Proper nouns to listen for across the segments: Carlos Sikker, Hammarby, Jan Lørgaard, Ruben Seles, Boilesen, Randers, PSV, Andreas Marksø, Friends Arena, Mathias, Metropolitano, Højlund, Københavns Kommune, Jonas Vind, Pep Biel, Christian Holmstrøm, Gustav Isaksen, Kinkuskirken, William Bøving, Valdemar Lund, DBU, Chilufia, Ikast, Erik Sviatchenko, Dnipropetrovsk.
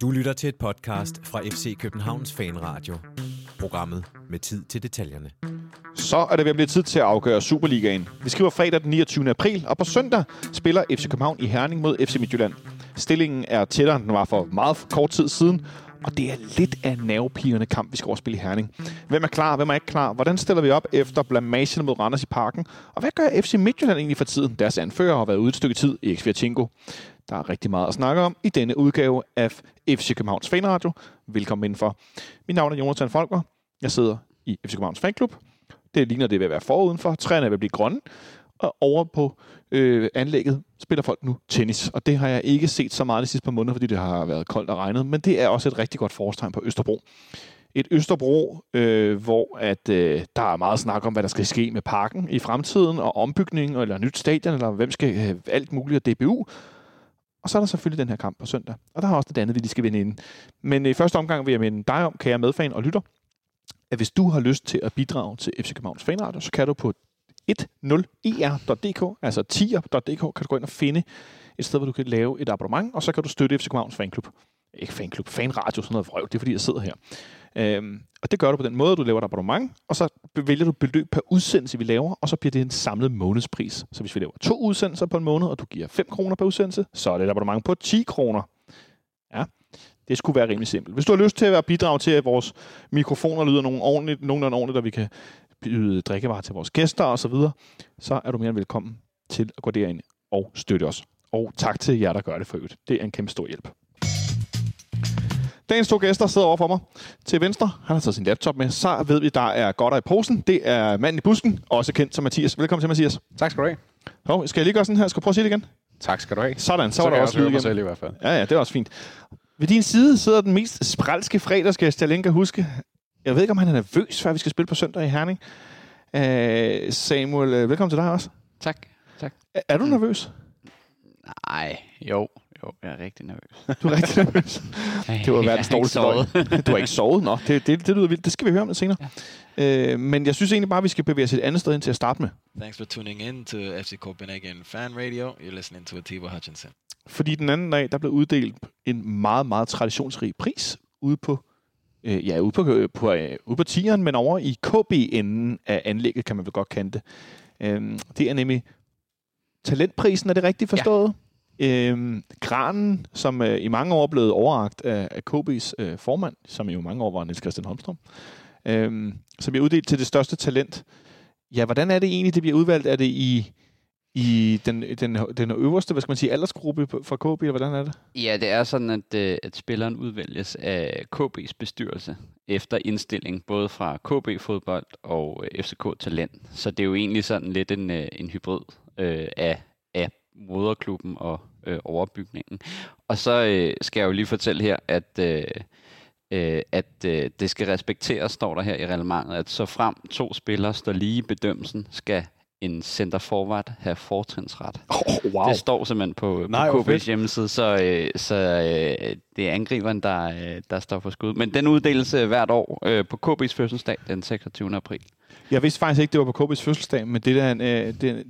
Du lytter til et podcast fra FC Københavns Fanradio. Programmet med tid til detaljerne. Så er det ved at blive tid til at afgøre Superligaen. Vi skriver fredag den 29. april, og på søndag spiller FC København i Herning mod FC Midtjylland. Stillingen er tættere, end den var for meget kort tid siden, og det er lidt af en nervepirrende kamp, vi skal overspille i Herning. Hvem er klar, hvem er ikke klar? Hvordan stiller vi op efter blamagen mod Randers i Parken? Og hvad gør FC Midtjylland egentlig for tiden? Deres anfører har været ude et stykke tid, Erik Sviatchenko. Der er rigtig meget at snakke om i denne udgave af FC Københavns Fanradio. Velkommen indenfor. Mit navn er Jonathan Folker. Jeg sidder i FC Københavns Fanklub. Det ligner det ved at være for udenfor. Træerne vil blive grønne. Og over på anlægget spiller folk nu tennis. Og det har jeg ikke set så meget de sidste par måneder, fordi det har været koldt og regnet. Men det er også et rigtig godt forårstegn på Østerbro. Et Østerbro, hvor at, der er meget snak om, hvad der skal ske med parken i fremtiden, og ombygning, eller nyt stadion, eller hvem skal have alt muligt, og DBU. Og så er der selvfølgelig den her kamp på søndag. Og der har også det andet, vi lige skal vinde inden. Men i første omgang vil jeg minde dig om, kære medfan og lytter, at hvis du har lyst til at bidrage til FC Københavns Fanradio, så kan du på 10er.dk, altså 10er.dk, kan du gå ind og finde et sted, hvor du kan lave et abonnement, og så kan du støtte FC Københavns Fanklub. Ikke Fanklub, Fanradio, sådan noget vrøv, det er fordi, jeg sidder her. Og det gør du på den måde, du laver et abonnement, og så vælger du beløb per udsendelse, vi laver, og så bliver det en samlet månedspris. Så hvis vi laver 2 udsendelser på en måned, og du giver 5 kroner per udsendelse, så er det et abonnement på 10 kroner. Ja, det skulle være rimelig simpelt. Hvis du har lyst til at være bidrag til, at vores mikrofoner lyder nogenlunde ordentligt, og vi kan byde drikkevarer til vores gæster osv., så er du mere end velkommen til at gå derind og støtte os. Og tak til jer, der gør det for øvrigt. Det er en kæmpe stor hjælp. Dagens to gæster sidder over for mig. Til venstre, han har taget sin laptop med, så ved vi, der er godter i posen. Det er manden i busken, også kendt som Mathias. Velkommen til, Mathias. Tak skal du have. Hov, skal jeg lige gøre sådan her? Skal du prøve at sige det igen? Tak skal du have. Sådan, så var der også lyd igen. Selv, i hvert fald. Ja, det er også fint. Ved din side sidder den mest sprælske fredagsgæst, jeg længe kan huske. Jeg ved ikke, om han er nervøs, før vi skal spille på søndag i Herning. Samuel, velkommen til dig også. Tak. Er du nervøs? Nej, jo, jeg er rigtig nervøs. Du er rigtig nervøs? Det var verdens dårligste løgn. Du har ikke sovet? Nå, det lyder vildt. Det skal vi høre om lidt senere. Ja. Men jeg synes egentlig bare, vi skal bevæge os et andet sted ind til at starte med. Thanks for tuning in to FC Copenhagen Fan Radio. You're listening to Atiba Hutchinson. Fordi den anden dag, der blev uddelt en meget, meget traditionsrig pris ude på tieren, men over i KB-enden af anlægget, kan man vel godt kende det. Det er nemlig talentprisen, er det rigtigt forstået? Ja. Granen, som i mange år blev overrakt af KB's formand, som i mange år var Niels Christian Holmstrøm, som bliver uddelt til det største talent. Ja, hvordan er det egentlig, det bliver udvalgt? Er det i den øverste, hvad skal man sige, aldersgruppe fra KB, eller hvordan er det? Ja, det er sådan, at spilleren udvælges af KB's bestyrelse efter indstilling, både fra KB-fodbold og FCK-talent. Så det er jo egentlig sådan lidt en hybrid af moderklubben og overbygningen. Og så skal jeg jo lige fortælle her, at det skal respekteres, står der her i reglementet, at så frem 2 spillere står lige i bedømmelsen, skal en center forward have fortrinsret. Oh, wow. Det står simpelthen på KB's hjemmeside, så det er angriberen, der står for skud. Men den uddeles hvert år på KB's fødselsdag den 26. april. Jeg vidste faktisk ikke, det var på KB's fødselsdag, men det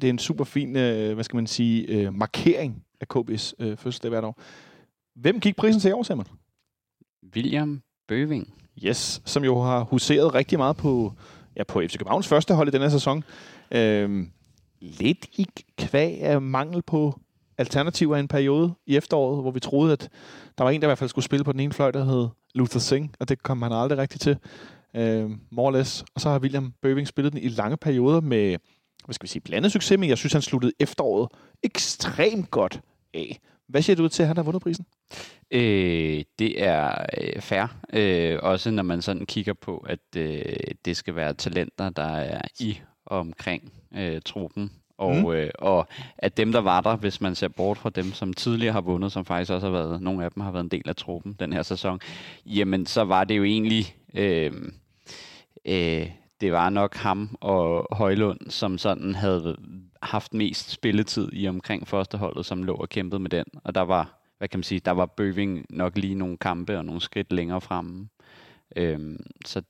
er en super fin, hvad skal man sige, markering af KB's fødselsdag hvert år. Hvem gik prisen til i år, Samuel? William Bøving. Yes, som jo har huseret rigtig meget på FC Københavns første hold i denne sæson. Lidt i kvæg af mangel på alternativer i en periode i efteråret, hvor vi troede, at der var en, der i hvert fald skulle spille på den ene fløj, der hed Luther Singh, og det kom han aldrig rigtigt til. More or less. Og så har William Bøving spillet den i lange perioder med, hvad skal vi sige, blandet succes, men jeg synes, han sluttede efteråret ekstremt godt af. Hvad siger du til, at han har vundet prisen? Det er fair. Også når man sådan kigger på, at det skal være talenter, der er i og omkring truppen. Og at dem, der var der, hvis man ser bort fra dem, som tidligere har vundet, som faktisk også har været, nogle af dem har været en del af truppen den her sæson, jamen så var det jo egentlig... det var nok ham og Højlund, som sådan havde haft mest spilletid i omkring førsteholdet, som lå og kæmpede med den. Og der var, hvad kan man sige, der var Bøving nok lige nogle kampe og nogle skridt længere fremme. Så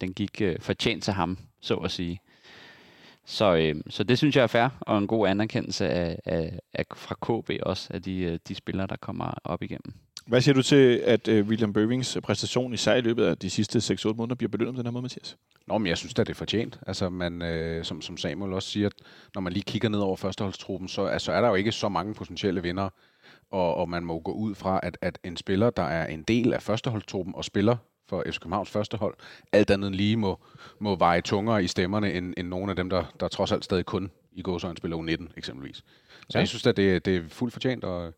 den gik fortjent til ham, så at sige. Så det synes jeg er fair, og en god anerkendelse fra KB også, af de spillere, der kommer op igennem. Hvad siger du til, at William Bøvings præstation især i løbet af de sidste 6-8 måneder bliver belønnet på den her måde, Mathias? Nå, men jeg synes da, det er fortjent. Altså, man, som Samuel også siger, når man lige kigger ned over førsteholdstruppen, så altså, er der jo ikke så mange potentielle vindere. Og man må gå ud fra, at en spiller, der er en del af førsteholdstruppen og spiller for FC Københavns førstehold, alt andet lige må veje tungere i stemmerne, end nogle af dem, der trods alt stadig kun i gåsøjne spiller U19, eksempelvis. Så ja. Jeg synes, at det er fuldt fortjent, og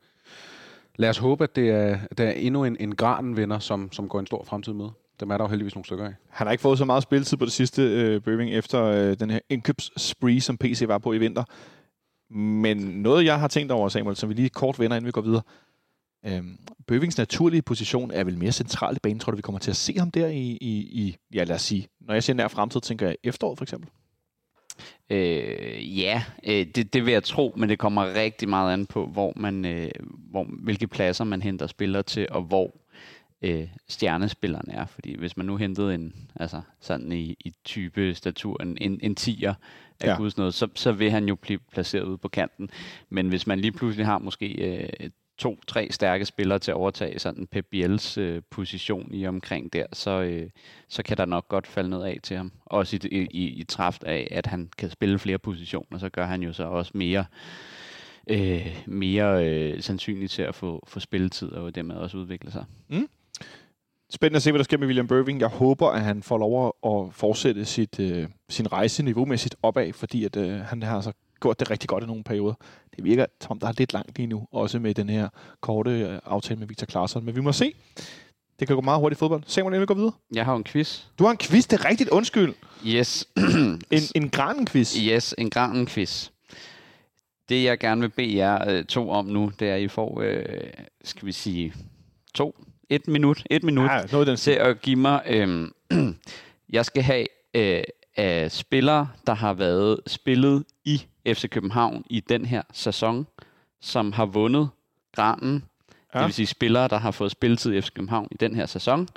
lad os håbe, at det er endnu en Granen-vinder, som går en stor fremtid med. Dem er der jo heldigvis nogle stykker af. Han har ikke fået så meget spilletid på det sidste, Bøving, efter den her indkøbsspree, som PC var på i vinter. Men noget, jeg har tænkt over, Samuel, som vi lige kort vender, inden vi går videre. Bøvings naturlige position er vel mere centralt i banen. Tror du, vi kommer til at se ham der i ja, lad os sige, når jeg siger nær fremtid, tænker jeg efteråret for eksempel? Det vil jeg tro, men det kommer rigtig meget an på, hvor man, hvilke pladser man henter spillere til, og hvor stjernespilleren er. Fordi hvis man nu hentede sådan i type statur, en tier af ja. Guds noget, så vil han jo blive placeret ude på kanten. Men hvis man lige pludselig har måske 2-3 stærke spillere til at overtage sådan Pep Biels position i omkring der, så kan der nok godt falde noget af til ham. Også i træft af, at han kan spille flere positioner, så gør han jo så også mere sandsynligt til at få spilletid, og dermed også udvikle sig. Mm. Spændende at se, hvad der sker med William Bøving. Jeg håber, at han får lov at fortsætte sin rejse niveaumæssigt opad, fordi at, han har så gjort det rigtig godt i nogle perioder. Det virker, som der er lidt langt lige nu, også med den her korte aftale med Victor Claesson. Men vi må se. Det kan gå meget hurtigt i fodbold. Samuel, inden vi går videre. Jeg har en quiz. Du har en quiz, det er rigtigt. Undskyld. Yes. en Granen-quiz. Yes, en Granen-quiz. Det, jeg gerne vil bede jer to om nu, det er, at I får, skal vi sige, 1 minut ja, til at give mig. Jeg skal have af spillere, der har været spillet i FC København i den her sæson, som har vundet Granen. Ja. Det vil sige spillere, der har fået spilletid i FC København i den her sæson.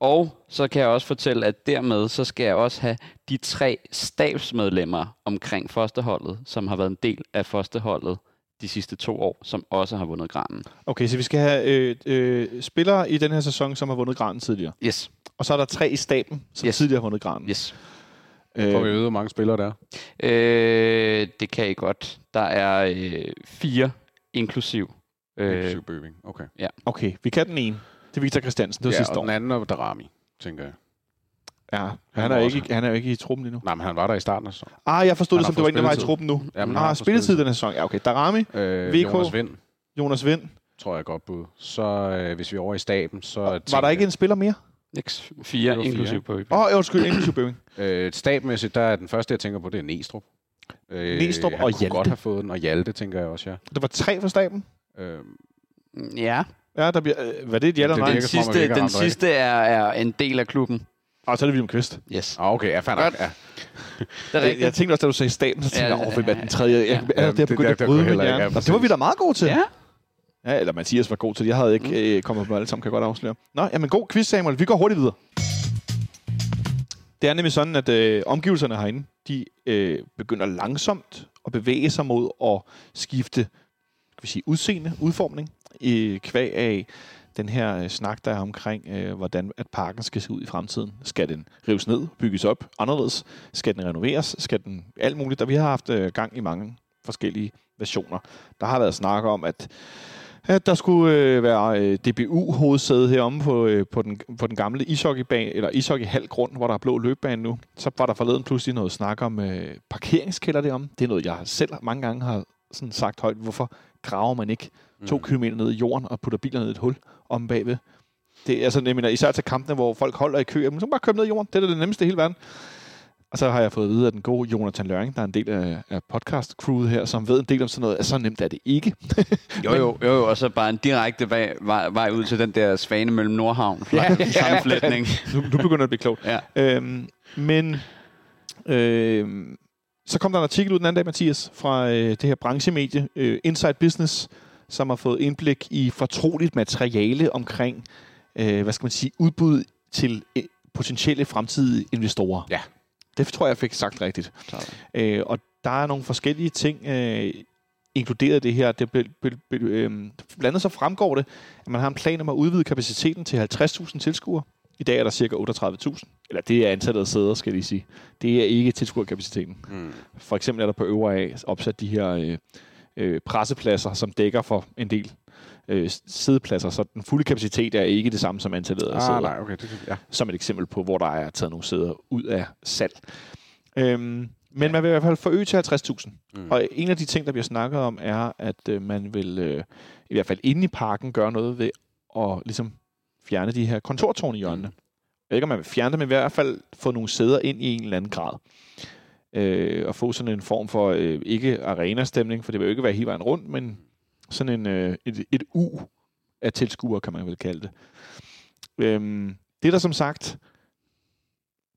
Og så kan jeg også fortælle, at dermed så skal jeg også have de 3 stabsmedlemmer omkring førsteholdet, som har været en del af førsteholdet de sidste 2 år, som også har vundet Granen. Okay, så vi skal have spillere i den her sæson, som har vundet Granen tidligere. Yes. Og så er der 3 i staben, som yes. tidligere har vundet Granen. Yes. Får vi vide, hvor mange spillere der er? Det kan I godt. Der er 4 inklusiv. Inklusiv Bøving, okay. Ja. Okay, vi kan den ene. Det er Victor Christiansen, det var sidste år. Ja, og den anden er Darami, tænker jeg. Ja, han er jo ikke i truppen lige nu. Nej, men han var der i starten af sæsonen. Jeg forstod han det, som det var en, der var i truppen nu. Ja, men han har spilletid den her sæson. Ja, okay. Darami, VK, Jonas Vind. Tror jeg godt bud. Så hvis vi er over i staben, så... Var der ikke en spiller mere? X 4 inklusiv Bøving. Undskyld, inklusiv Bøving. Stabmæssigt, der er den første, jeg tænker på, det er Næstrup. Næstrup og Hjalte. Han kunne godt have fået den, og Hjalte, tænker jeg også, ja. Der var 3 for staben? Ja, der bliver, hvad det er, de eller nej? Den sidste er en del af klubben. Så er det William Kvist. Yes. Okay, jeg fandt nok. Jeg tænkte også, da du sagde staben, så tænkte jeg, hvem er den tredje? Det begyndte at bryde med hjernen. Det var vi da meget gode til. Ja, eller Mathias var god til det. Jeg havde ikke kommet på alle sammen, kan jeg godt afsløre. Nå, jamen god quiz, Samuel. Vi går hurtigt videre. Det er nemlig sådan, at omgivelserne herinde, de begynder langsomt at bevæge sig mod at skifte, skal vi sige, udseende, udformning, i kvæg af den her snak, der er omkring, hvordan at parken skal se ud i fremtiden. Skal den rives ned, bygges op anderledes? Skal den renoveres? Skal den alt muligt? Der vi har haft gang i mange forskellige versioner. Der har været snak om, at der skulle være DBU-hovedsæde heromme på den gamle ishockeybane, eller ishockeyhalgrund, hvor der er blå løbebane nu. Så var der forleden pludselig noget snak om parkeringskælder deromme. Det er noget, jeg selv mange gange har sådan sagt højt. Hvorfor graver man ikke 2 kilometer ned i jorden og putter bilerne ned i et hul om bagved? Det er sådan, jeg mener, især til kampene, hvor folk holder i kø, men så bare købe ned i jorden. Det er det nemmeste i hele verden. Og så har jeg fået at vide af den gode Jonathan Løring, der er en del af podcast-crewet her, som ved en del om sådan noget, at så nemt er det ikke. jo, og så bare en direkte vej ud til den der svane mellem Nordhavn. Sammenflætning. Nu begynder det at blive klogt. Ja. Så kom der en artikel ud den anden dag, Mathias, fra det her branchemedie, Inside Business, som har fået indblik i fortroligt materiale omkring, udbud til potentielle fremtidige investorer. Ja. Det tror jeg fik sagt rigtigt. Og der er nogle forskellige ting inkluderet det her. Det blandt andet så fremgår det, at man har en plan om at udvide kapaciteten til 50.000 tilskuere. I dag er der cirka 38.000. Eller det er antallet af sæder, skal jeg sige. Det er ikke tilskuerkapaciteten. Mm. For eksempel er der på øvre af opsat de her pressepladser, som dækker for en del sædepladser, så den fulde kapacitet er ikke det samme som antallet af sæder. Nej, okay, det, ja. Som et eksempel på, hvor der er taget nogle sæder ud af salg. Men man vil i hvert fald forøge til 50.000. Mm. Og en af de ting, der bliver snakket om, er, at man vil i hvert fald inde i parken gøre noget ved at ligesom fjerne de her kontortårne i hjørnene. Jeg ved ikke, om man vil fjerne dem, men i hvert fald få nogle sæder ind i en eller anden grad. Og få sådan en form for ikke arenastemning, for det vil jo ikke være hele vejen rundt, men sådan en, et u af tilskuere, kan man vel kalde det. Det der som sagt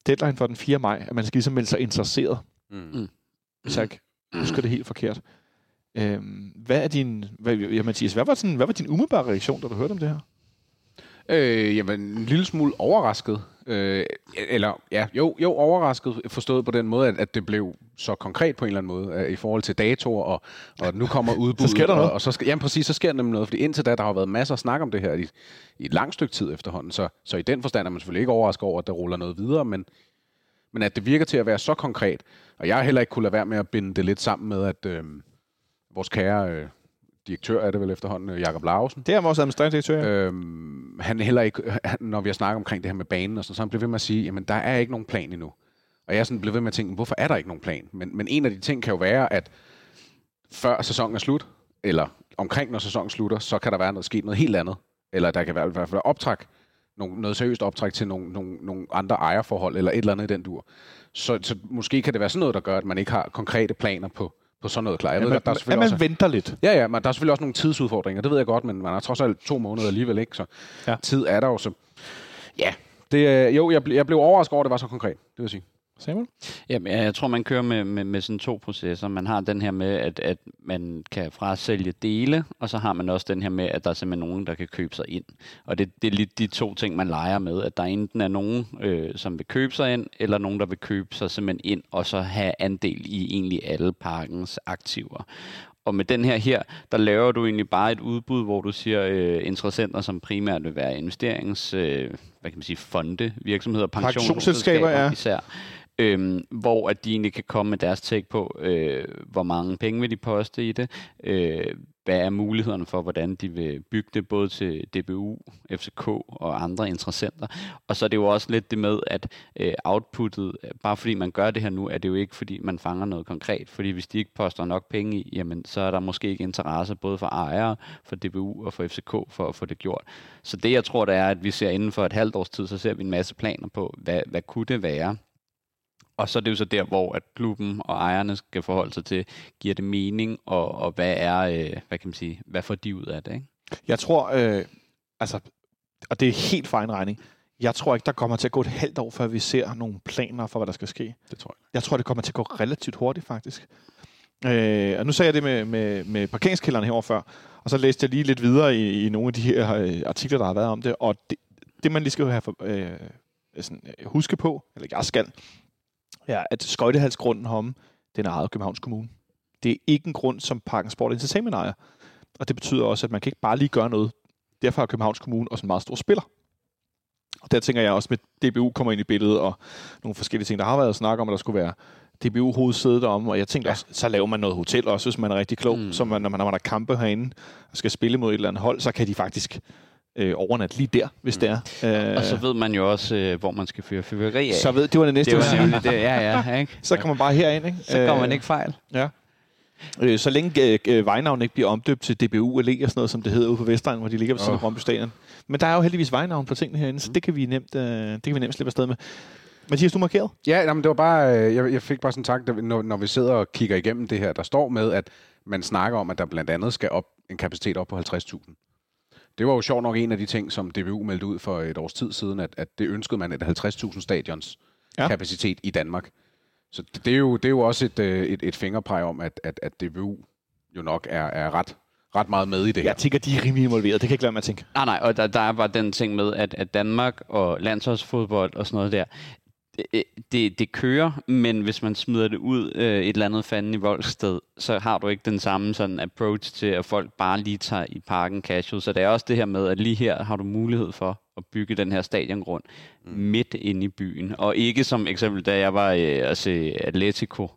deadline for den 4. maj, at man skal ligesom melde sig interesseret. Mm. Isak, husker det helt forkert. Hvad er din... Mathias, hvad var din umiddelbare reaktion, da du hørte om det her? Jamen, en lille smule overrasket. Overrasket forstået på den måde, at det blev så konkret på en eller anden måde i forhold til datoer, og nu kommer udbuddet. Så sker der noget. Og så skal, jamen præcis, så sker der nemlig noget, fordi indtil da, der har været masser af snak om det her i et langt stykke tid efterhånden, så i den forstand er man selvfølgelig ikke overrasket over, at der ruller noget videre, men at det virker til at være så konkret, og jeg har heller ikke kunne lade være med at binde det lidt sammen med, at vores kære... direktør er det vel efterhånden, Jakob Larsen. Det er vores administrerende direktør. Han heller ikke, når vi har snakket omkring det her med banen og sådan, så han blev ved med at sige, jamen der er ikke nogen plan endnu. Og jeg sådan blev ved med at tænke, hvorfor er der ikke nogen plan? Men en af de ting kan jo være, at før sæsonen er slut, eller omkring når sæsonen slutter, så kan der være noget sket noget helt andet. Eller der kan være i hvert fald optræk, noget seriøst optræk til nogle andre ejerforhold, eller et eller andet i den dur. Så måske kan det være sådan noget, der gør, at man ikke har konkrete planer på sådan noget klar. Man venter lidt. Ja, men der er selvfølgelig også nogle tidsudfordringer, det ved jeg godt, men man har trods alt 2 måneder alligevel, ikke? Så ja. Tid er der også. Ja, jeg blev overrasket over, at det var så konkret, det vil sige. Samuel? Jamen, jeg tror, man kører med sådan 2 processer. Man har den her med, at man kan frasælge dele, og så har man også den her med, at der er simpelthen nogen, der kan købe sig ind. Og det er lidt de 2 ting, man leger med, at der enten er nogen, som vil købe sig ind, eller nogen, der vil købe sig simpelthen ind, og så have andel i egentlig alle parkens aktiver. Og med den her, der laver du egentlig bare et udbud, hvor du siger interessenter, som primært vil være investerings, fonde, virksomheder, pensionsselskaber ja. Især. Hvor at de egentlig kan komme med deres take på, hvor mange penge vil de poste i det, hvad er mulighederne for, hvordan de vil bygge det, både til DBU, FCK og andre interessenter. Og så er det jo også lidt det med, at outputtet, bare fordi man gør det her nu, er det jo ikke, fordi man fanger noget konkret. Fordi hvis de ikke poster nok penge i, jamen, så er der måske ikke interesse både for ejere, for DBU og for FCK for at få det gjort. Så det, jeg tror, det er, at vi ser inden for et halvt års tid, så ser vi en masse planer på, hvad kunne det være? Og så er det jo så der, hvor at klubben og ejerne skal forholde sig til, giver det mening, og hvad er, hvad får de ud af det, ikke? Jeg tror, og det er helt for egen regning, jeg tror ikke, der kommer til at gå et halvt år, før vi ser nogle planer for, hvad der skal ske. Det tror jeg. Jeg tror, det kommer til at gå relativt hurtigt, faktisk. Og nu sagde jeg det med parkeringskælderen herovre før, og så læste jeg lige lidt videre i nogle af de her artikler, der har været om det, og det man lige skal have huske på, eller jeg skal... Ja, at skøjtehalsgrunden herom, den er ejet af Københavns Kommune. Det er ikke en grund, som Parken Sport Entertainment ejer. Og det betyder også, at man kan ikke bare lige gøre noget. Derfor er Københavns Kommune også en meget stor spiller. Og der tænker jeg også, med DBU kommer ind i billedet, og nogle forskellige ting, der har været snak om, at der skulle være DBU-hovedsæde derom. Og jeg tænkte også, så laver man noget hotel også, hvis man er rigtig klog. Så når man har kampe herinde, og skal spille mod et eller andet hold, så kan de faktisk... overnat lige der, hvis det er. Og så ved man jo også, hvor man skal fyre fyrværkeri af. Så ved det var det næste. Det ja, ikke? Så kommer man bare herind, ikke? Så kommer man ikke fejl. Ja. Så længe vejnavn ikke bliver omdøbt til DBU og Lea og sådan noget, som det hedder ude på Vestegn, hvor de ligger på sådan Brøndby Stadion. Men der er jo heldigvis vejnavn på tingene herinde, så det kan vi nemt slippe afsted med. Mathias, du markeret? Ja, nej, men det var bare jeg fik bare sådan en tanke, når vi sidder og kigger igennem det her, der står med, at man snakker om, at der blandt andet skal op en kapacitet op på 50.000. Det var jo sjovt nok en af de ting, som DBU meldte ud for et års tid siden, at det ønskede man et 50.000 stadions kapacitet i Danmark. Så det er jo også et fingerpeg om, at DBU jo nok er ret meget med i det her. Jeg tænker, de er rimelig involveret. Det kan ikke lade mig at tænke. Nej, og der er bare den ting med, at Danmark og landsholdsfodbold og sådan noget der, Det kører, men hvis man smider det ud et eller andet fanden i Voldsted, så har du ikke den samme sådan approach til, at folk bare lige tager i Parken casual. Så det er også det her med, at lige her har du mulighed for at bygge den her stadiongrund midt inde i byen. Og ikke som eksempel, da jeg var at se Atletico.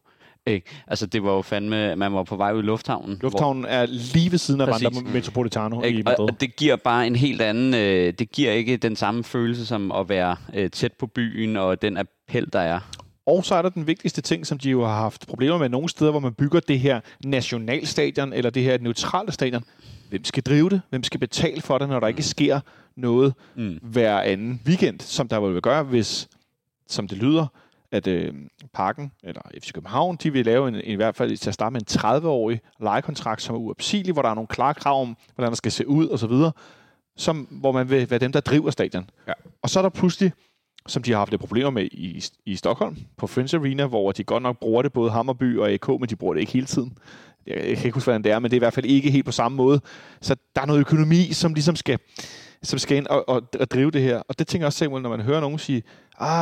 Altså det var jo fandme, man var på vej ud i lufthavnen. Lufthavnen er lige ved siden af Vanda Metropolitano i Madrid. Og det giver bare en helt anden, det giver ikke den samme følelse som at være tæt på byen og den appel, der er. Og så er der den vigtigste ting, som de jo har haft problemer med nogle steder, hvor man bygger det her nationalstadion eller det her neutrale stadion. Hvem skal drive det? Hvem skal betale for det, når der ikke sker noget hver anden weekend, som der vil gøre, hvis, som det lyder, at Parken, eller FC København, de vil lave en, i hvert fald til at starte med en 30-årig lejekontrakt, som er uopsigelig, hvor der er nogle klare krav om, hvordan der skal se ud og så videre, som, hvor man vil være dem, der driver stadion. Ja. Og så er der pludselig, som de har haft det problemer med i Stockholm, på Friends Arena, hvor de godt nok bruger det, både Hammarby og AK, men de bruger det ikke hele tiden. Jeg kan ikke huske, hvordan det er, men det er i hvert fald ikke helt på samme måde. Så der er noget økonomi, som ligesom skal ind og drive det her. Og det tænker jeg også, Samuel, når man hører nogen sige,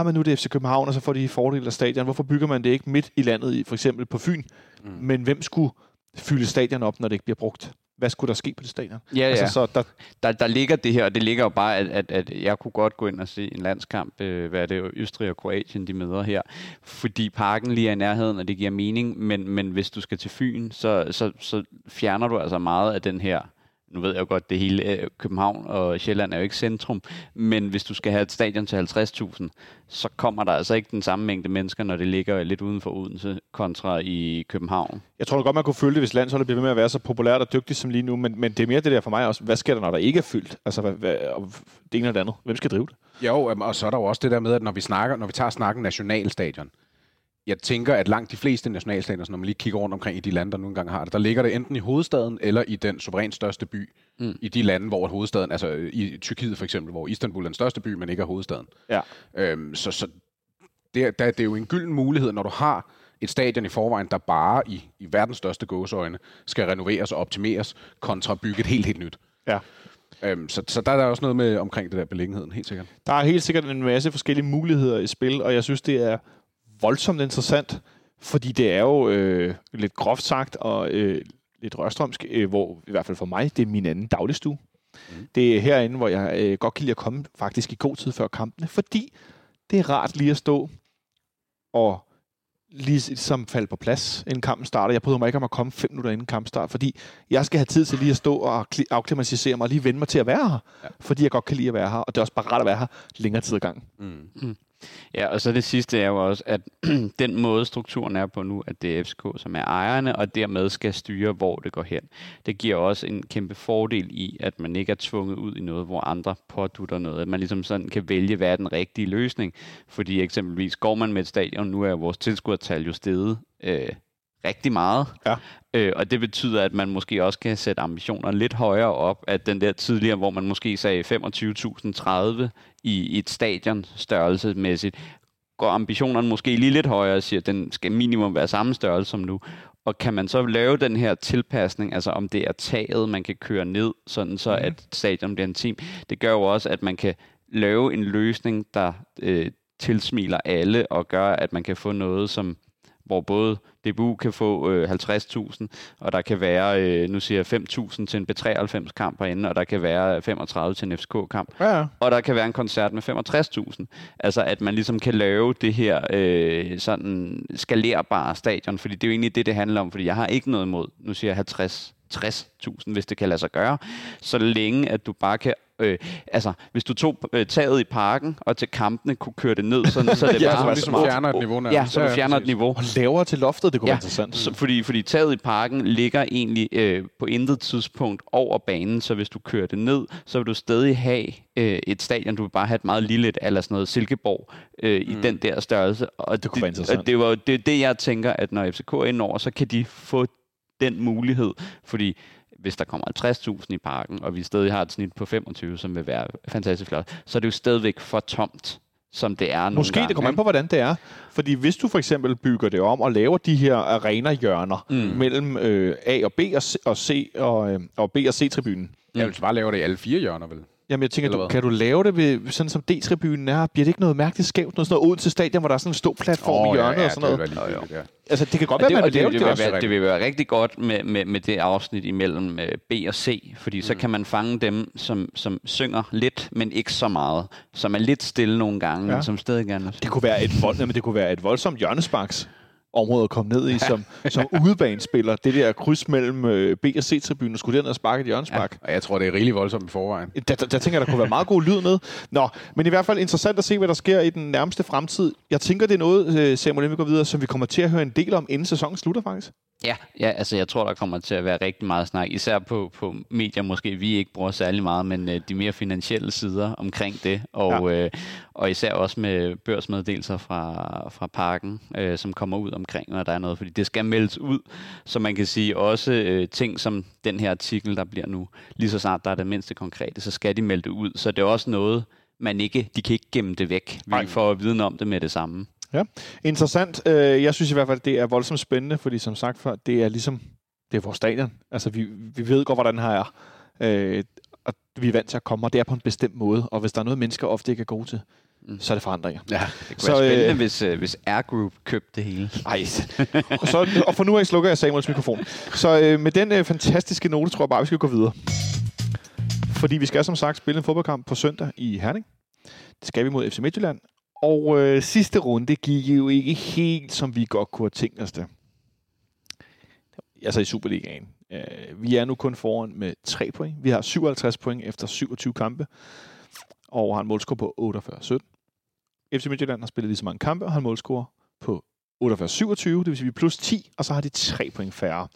men nu er det FC København, og så får de fordele af stadion. Hvorfor bygger man det ikke midt i landet, for eksempel på Fyn? Men hvem skulle fylde stadion op, når det ikke bliver brugt? Hvad skulle der ske på det stadion? Ja. Altså, så der ligger det her, og det ligger jo bare, at jeg kunne godt gå ind og se en landskamp, hvad er det jo, Østrig og Kroatien, de møder her, fordi Parken lige er i nærheden, og det giver mening, men hvis du skal til Fyn, så fjerner du altså meget af den her. Nu ved jeg jo godt, det hele København og Sjælland er jo ikke centrum, men hvis du skal have et stadion til 50.000, så kommer der altså ikke den samme mængde mennesker, når det ligger lidt uden for Odense kontra i København. Jeg tror da godt, man kunne følge det, hvis landsholdet bliver ved med at være så populært og dygtigt som lige nu, men det er mere det der for mig også. Hvad sker der, når der ikke er fyldt? Altså, det ene eller det andet. Hvem skal drive det? Jo, og så er der jo også det der med, at når vi tager snakken nationalstadion, jeg tænker, at langt de fleste nationalstater, når man lige kigger rundt omkring i de lande, der nu engang har det, der ligger det enten i hovedstaden eller i den suverænt største by i de lande, hvor hovedstaden, altså i Tyrkiet for eksempel, hvor Istanbul er den største by, men ikke er hovedstaden. Ja. Så det er jo en gylden mulighed, når du har et stadion i forvejen, der bare i verdens største gåseøjne skal renoveres og optimeres, kontra bygget helt nyt. Ja. Så der er også noget med omkring det der beliggenheden, helt sikkert. Der er helt sikkert en masse forskellige muligheder i spil, og jeg synes, det er voldsomt interessant, fordi det er jo lidt groft sagt og lidt rørstrømsk, hvor i hvert fald for mig, det er min anden dagligstue. Det er herinde, hvor jeg godt kan lide at komme faktisk i god tid før kampene, fordi det er rart lige at stå og ligesom falde på plads, inden kampen starter. Jeg bryder mig ikke om at komme 5 minutter inden kampen starter, fordi jeg skal have tid til lige at stå og afklimatisere mig og lige vende mig til at være her, ja. Fordi jeg godt kan lide at være her, og det er også bare rart at være her længere tid ad gangen. Ja, og så det sidste er jo også, at den måde strukturen er på nu, at det er FCK, som er ejerne, og dermed skal styre, hvor det går hen. Det giver også en kæmpe fordel i, at man ikke er tvunget ud i noget, hvor andre pådutter noget. At man ligesom sådan kan vælge, hvad er den rigtige løsning. Fordi eksempelvis går man med et stadion, nu er vores tilskuertal jo steget rigtig meget. Ja. Og det betyder, at man måske også kan sætte ambitioner lidt højere op, at den der tidligere, hvor man måske sagde 25.030 i et stadion størrelsesmæssigt, går ambitionerne måske lige lidt højere og siger, at den skal minimum være samme størrelse som nu. Og kan man så lave den her tilpasning, altså om det er taget, man kan køre ned, sådan så at stadion bliver intimt. Det gør jo også, at man kan lave en løsning, der tilsmiler alle og gør, at man kan få noget, som hvor både DBU kan få 50.000, og der kan være, nu siger jeg, 5.000 til en B93-kamp herinde, og der kan være 35 til en FCK-kamp. Ja. Og der kan være en koncert med 65.000. Altså, at man ligesom kan lave det her sådan skalerbare stadion, fordi det er jo egentlig det handler om, fordi jeg har ikke noget imod, nu siger jeg 50.000, hvis det kan lade sig gøre, så længe at du bare kan hvis du tog taget i Parken og til kampene kunne køre det ned, sådan, så det ja, bare så fjerner et niveau. Ja, så du fjerner et niveau. Og lavere til loftet, det kunne være interessant. Så, fordi taget i Parken ligger egentlig på intet tidspunkt over banen, så hvis du kører det ned, så vil du stadig have et stadion, du vil bare have et meget lille, eller sådan noget Silkeborg i den der størrelse. Og det kunne være interessant. Og det jeg tænker, at når FCK er indover, så kan de få den mulighed, fordi hvis der kommer 50.000 i Parken, og vi stadig har et snit på 25, som vil være fantastisk flot, så er det jo stadigvæk for tomt, som det er nogle måske gange. Det kommer an på, hvordan det er. Fordi hvis du for eksempel bygger det om og laver de her arena-hjørner mellem A og B og C og B og C-tribunen. Jeg vil bare lave det i alle 4 hjørner, vel? Jamen, jeg tænker, kan du lave det ved, sådan som D-tribunen er? Bliver det ikke noget mærkeligt skævt? Noget sådan noget ud til stadion, hvor der er sådan en stor platform i hjørnet og sådan noget? Det vil være altså, det kan godt være, man vil lave det også. Det vil være rigtig godt med det afsnit imellem B og C, fordi så kan man fange dem, som synger lidt, men ikke så meget. Som er lidt stille nogle gange, men som stadig gerne. Det kunne være et voldsomt hjørnesparks område at komme ned i, som udebanespiller. Det der kryds mellem B og C-tribunen, skulle dernede og sparke et hjørnespark. Ja, jeg tror, det er rigeligt voldsomt i forvejen. Der tænker jeg, der kunne være meget god lyd med. Nå, men i hvert fald interessant at se, hvad der sker i den nærmeste fremtid. Jeg tænker, det er noget, Samuel, vi går videre, som vi kommer til at høre en del om, inden sæsonen slutter faktisk. Ja, altså jeg tror, der kommer til at være rigtig meget snak, især på medier måske, vi ikke bruger særlig meget, men de mere finansielle sider omkring det, og især også med børsmeddelelser fra Parken, som kommer ud omkring, når der er noget, fordi det skal meldes ud, så man kan sige også ting som den her artikel, der bliver nu, lige så snart der er det mindste konkrete, så skal de melde det ud, så det er også noget, de kan ikke gemme det væk, vi får viden om det med det samme. Ja, interessant. Jeg synes i hvert fald, det er voldsomt spændende, fordi som sagt før, det er ligesom, det er vores stadion. Altså, vi ved godt, hvordan den her er. Og vi er vant til at komme, og det er på en bestemt måde. Og hvis der er noget, mennesker ofte ikke er gode til, så er det forandringer. Ja, det kunne være spændende, hvis Air Group købte det hele. Ej. Og for nu af slukker jeg Samuels mikrofon. Så med den fantastiske note, tror jeg bare, vi skal gå videre. Fordi vi skal som sagt spille en fodboldkamp på søndag i Herning. Det skal vi mod FC Midtjylland. Og sidste runde gik jo ikke helt, som vi godt kunne have tænkt os det. Altså i Superligaen. Vi er nu kun foran med 3 point. Vi har 57 point efter 27 kampe. Og har en målscore på 48-17. FC Midtjylland har spillet lige så mange kampe, og har en målscore på 48-27. Det vil sige, vi er plus 10, og så har de 3 point færre.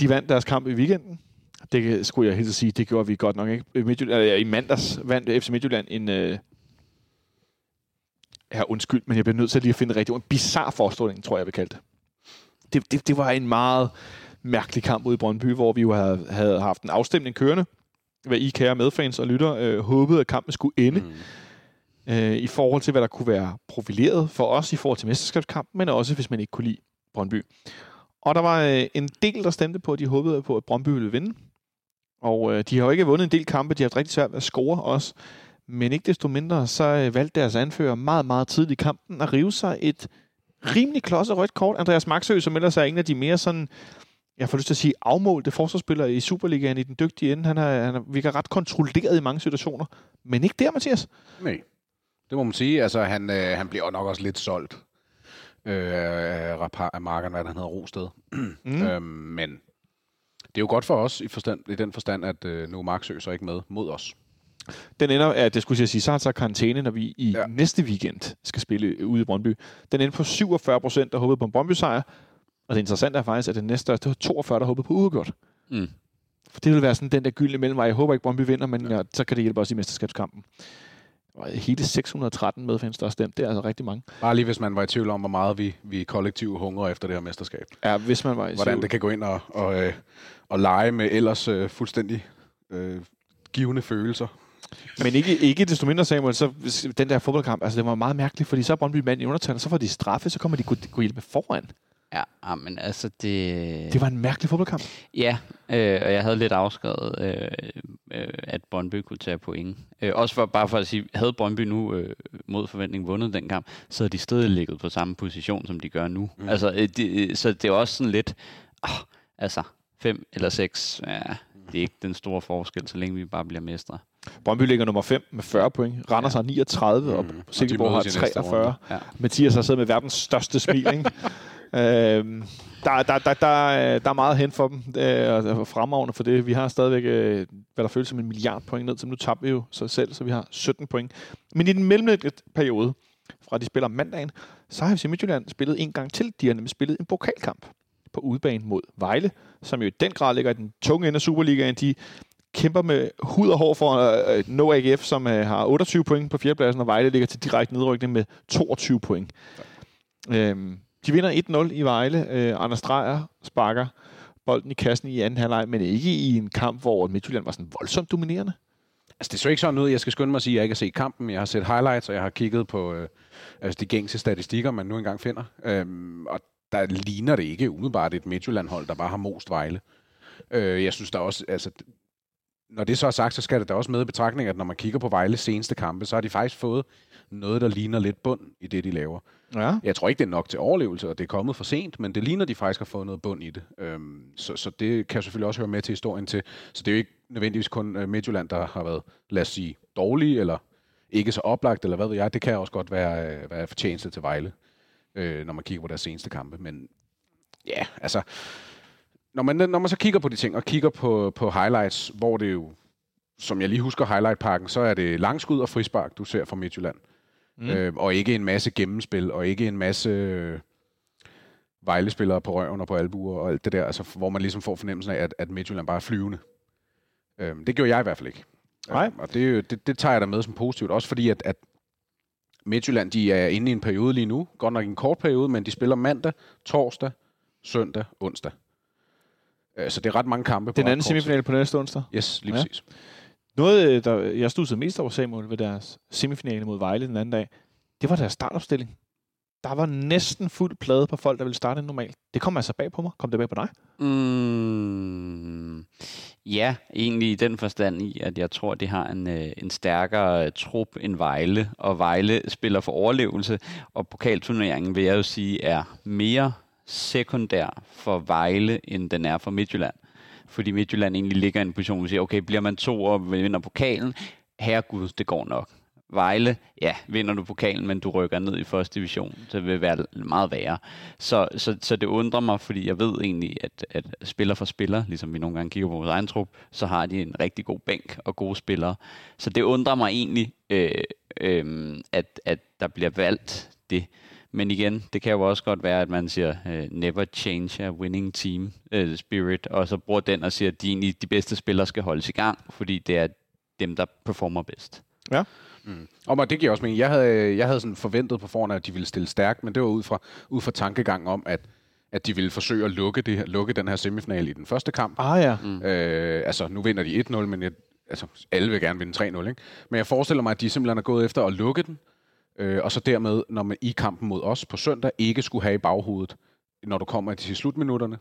De vandt deres kamp i weekenden. Det skulle jeg helt sige, det gjorde vi godt nok ikke. I mandags vandt FC Midtjylland en... undskyld, men jeg bliver nødt til lige at finde rigtig en bizarre forestilling, tror jeg, vi kaldte det. Det var en meget mærkelig kamp ude i Brøndby, hvor vi jo havde haft en afstemning kørende, hvad I, kære medfans og lytter, håbede, at kampen skulle ende. I forhold til, hvad der kunne være profileret for os i forhold til mesterskabskampen, men også, hvis man ikke kunne lide Brøndby. Og der var en del, der stemte på, at de håbede på, at Brøndby ville vinde. Og de har jo ikke vundet en del kampe. De har haft rigtig svært ved at score også. Men ikke desto mindre, så valgte deres anfører meget, meget tidligt i kampen at rive sig et rimelig klodset rødt kort. Andreas Maxøe, som ellers er en af de mere sådan, jeg får lyst til at sige, afmålte forsvarsspillere i Superligaen i den dygtige ende. Han virker ret kontrolleret i mange situationer. Men ikke der, Mathias. Nej, det må man sige. Altså, han bliver nok også lidt solgt. Markeren, hvad han hedder, Rosted. Men det er jo godt for os i den forstand, at nu Maxøe så ikke med mod os. Den ender, at det skulle jeg sige, så har karantæne, når vi i næste weekend skal spille ude i Brøndby. Den ender på 47%, der håbede på en Brøndby-sejr. Og det interessante er faktisk, at den næste er 42, der håbede på uafgjort. For det vil være sådan den der gyldne mellemvej. Jeg håber ikke, Brøndby vinder, men så kan det hjælpe os i mesterskabskampen. Og hele 613 medfans, der har stemt. Det er altså rigtig mange. Bare lige, hvis man var i tvivl om, hvor meget vi kollektivt hungrer efter det her mesterskab. Ja, hvis man var i tvivl. Hvordan det kan gå ind og lege med ellers fuldstændig givende følelser. Men ikke desto mindre, Samuel, så den der fodboldkamp, altså det var meget mærkeligt, fordi så er Brøndby mand i undertal, så får de straffe, så kommer de kunne hjælpe foran. Ja, men altså det... Det var en mærkelig fodboldkamp. Ja, og jeg havde lidt afskrevet, at Brøndby kunne tage point. Også bare for at sige, havde Brøndby nu mod forventning vundet den kamp, så havde de stadig ligget på samme position, som de gør nu. Altså, så det er også sådan lidt... altså, 5 eller 6, det er ikke den store forskel, så længe vi bare bliver mestre. Brøndby ligger nummer 5 med 40 point. Randers har 39, og Silkeborg har 43. Ja. Mathias har siddet med verdens største smil, ikke? Der er meget hen for dem og fremragende for det. Vi har stadigvæk, hvad der føles som 1 milliard point ned, så nu tabte vi jo sig selv, så vi har 17 point. Men i den mellemliggende periode, fra de spiller mandagen, så har FC Midtjylland spillet en gang til. De har nemlig spillet en pokalkamp på udebane mod Vejle, som jo i den grad ligger i den tunge ende af Superligaen. De kæmper med hud og hår for No AGF, som har 28 point på 4. pladsen, og Vejle ligger til direkte nedrykning med 22 point. De vinder 1-0 i Vejle. Anders Dreyer sparker bolden i kassen i anden halvleg, men ikke i en kamp, hvor Midtjylland var sådan voldsomt dominerende. Altså, det så ikke sådan ud. Jeg skal skynde mig at sige, at jeg ikke har set kampen. Jeg har set highlights, og jeg har kigget på de gængse statistikker, man nu engang finder. Og der ligner det ikke umiddelbart et Midtjylland-hold, der bare har most Vejle. Jeg synes der også... Altså, når det så er sagt, så skal det da også med i betragtning, at når man kigger på Vejles seneste kampe, så har de faktisk fået noget, der ligner lidt bund i det, de laver. Ja. Jeg tror ikke, det er nok til overlevelse, og det er kommet for sent, men det ligner, de faktisk har fået noget bund i det. Så det kan selvfølgelig også høre med til historien til. Så det er jo ikke nødvendigvis kun Midtjylland, der har været, lad os sige, dårlige, eller ikke så oplagt, eller hvad ved jeg. Det kan også godt være fortjeneste til Vejle, når man kigger på deres seneste kampe. Men ja, altså... Når man så kigger på de ting, og kigger på highlights, hvor det jo, som jeg lige husker highlightparken, så er det langskud og frispark, du ser fra Midtjylland. Mm. Og ikke en masse gennemspil, og ikke en masse Vejlespillere på røven og på albuer og alt det der, altså, hvor man ligesom får fornemmelsen af, at Midtjylland bare er flyvende. Det gjorde jeg i hvert fald ikke. Nej. Og det tager jeg da med som positivt, også fordi at Midtjylland, de er inde i en periode lige nu, godt nok en kort periode, men de spiller mandag, torsdag, søndag, onsdag. Så det er ret mange kampe. Den anden semifinal på næste onsdag? Yes, lige præcis. Ja. Noget, der jeg studsede mest over Samuel ved deres semifinale mod Vejle den anden dag, det var deres startopstilling. Der var næsten fuld plade på folk, der ville starte normalt. Det kom altså bag på mig. Kom det bag på dig? Ja, egentlig i den forstand i, at jeg tror, det har en stærkere trup end Vejle. Og Vejle spiller for overlevelse, og pokalturneringen vil jeg jo sige er mere sekundær for Vejle, end den er for Midtjylland. Fordi Midtjylland egentlig ligger i en position, hvor man siger, okay, bliver man to og vinder pokalen? Herregud, det går nok. Vejle, ja, vinder du pokalen, men du rykker ned i første division, så det vil være meget værre. Så det undrer mig, fordi jeg ved egentlig, at spiller for spiller, ligesom vi nogle gange kigger på vores egen trup, så har de en rigtig god bænk og gode spillere. Så det undrer mig egentlig, at der bliver valgt det. Men igen, det kan jo også godt være, at man siger, never change a winning team spirit, og så bruger den og siger, at de bedste spillere skal holdes i gang, fordi det er dem, der performer bedst. Ja. Mm. Og det giver også mening. Jeg havde sådan forventet på forhånd, at de ville stille stærkt, men det var ud fra tankegangen om, at de ville forsøge at lukke den her semifinal i den første kamp. Altså, nu vinder de 1-0, men alle vil gerne vinde 3-0, ikke? Men jeg forestiller mig, at de simpelthen er gået efter at lukke den, og så dermed, når man i kampen mod os på søndag, ikke skulle have i baghovedet, når du kommer til slutminutterne,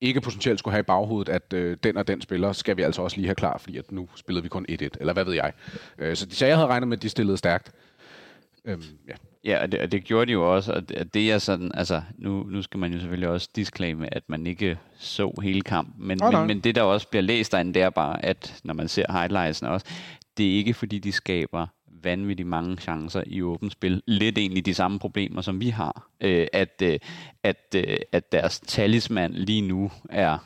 ikke potentielt skulle have i baghovedet, at den og den spiller skal vi altså også lige have klar, fordi at nu spillede vi kun 1-1, eller hvad ved jeg. Så jeg havde regnet med, at de stillede stærkt. Ja, og det gjorde de jo også, og det er sådan, altså, nu skal man jo selvfølgelig også disclaime, at man ikke så hele kampen, men det der også bliver læst derinde, det er bare, at når man ser highlightsene også, det er ikke fordi, de skaber vanvittigt mange chancer i åbent spil. Lidt egentlig de samme problemer, som vi har. At deres talisman lige nu er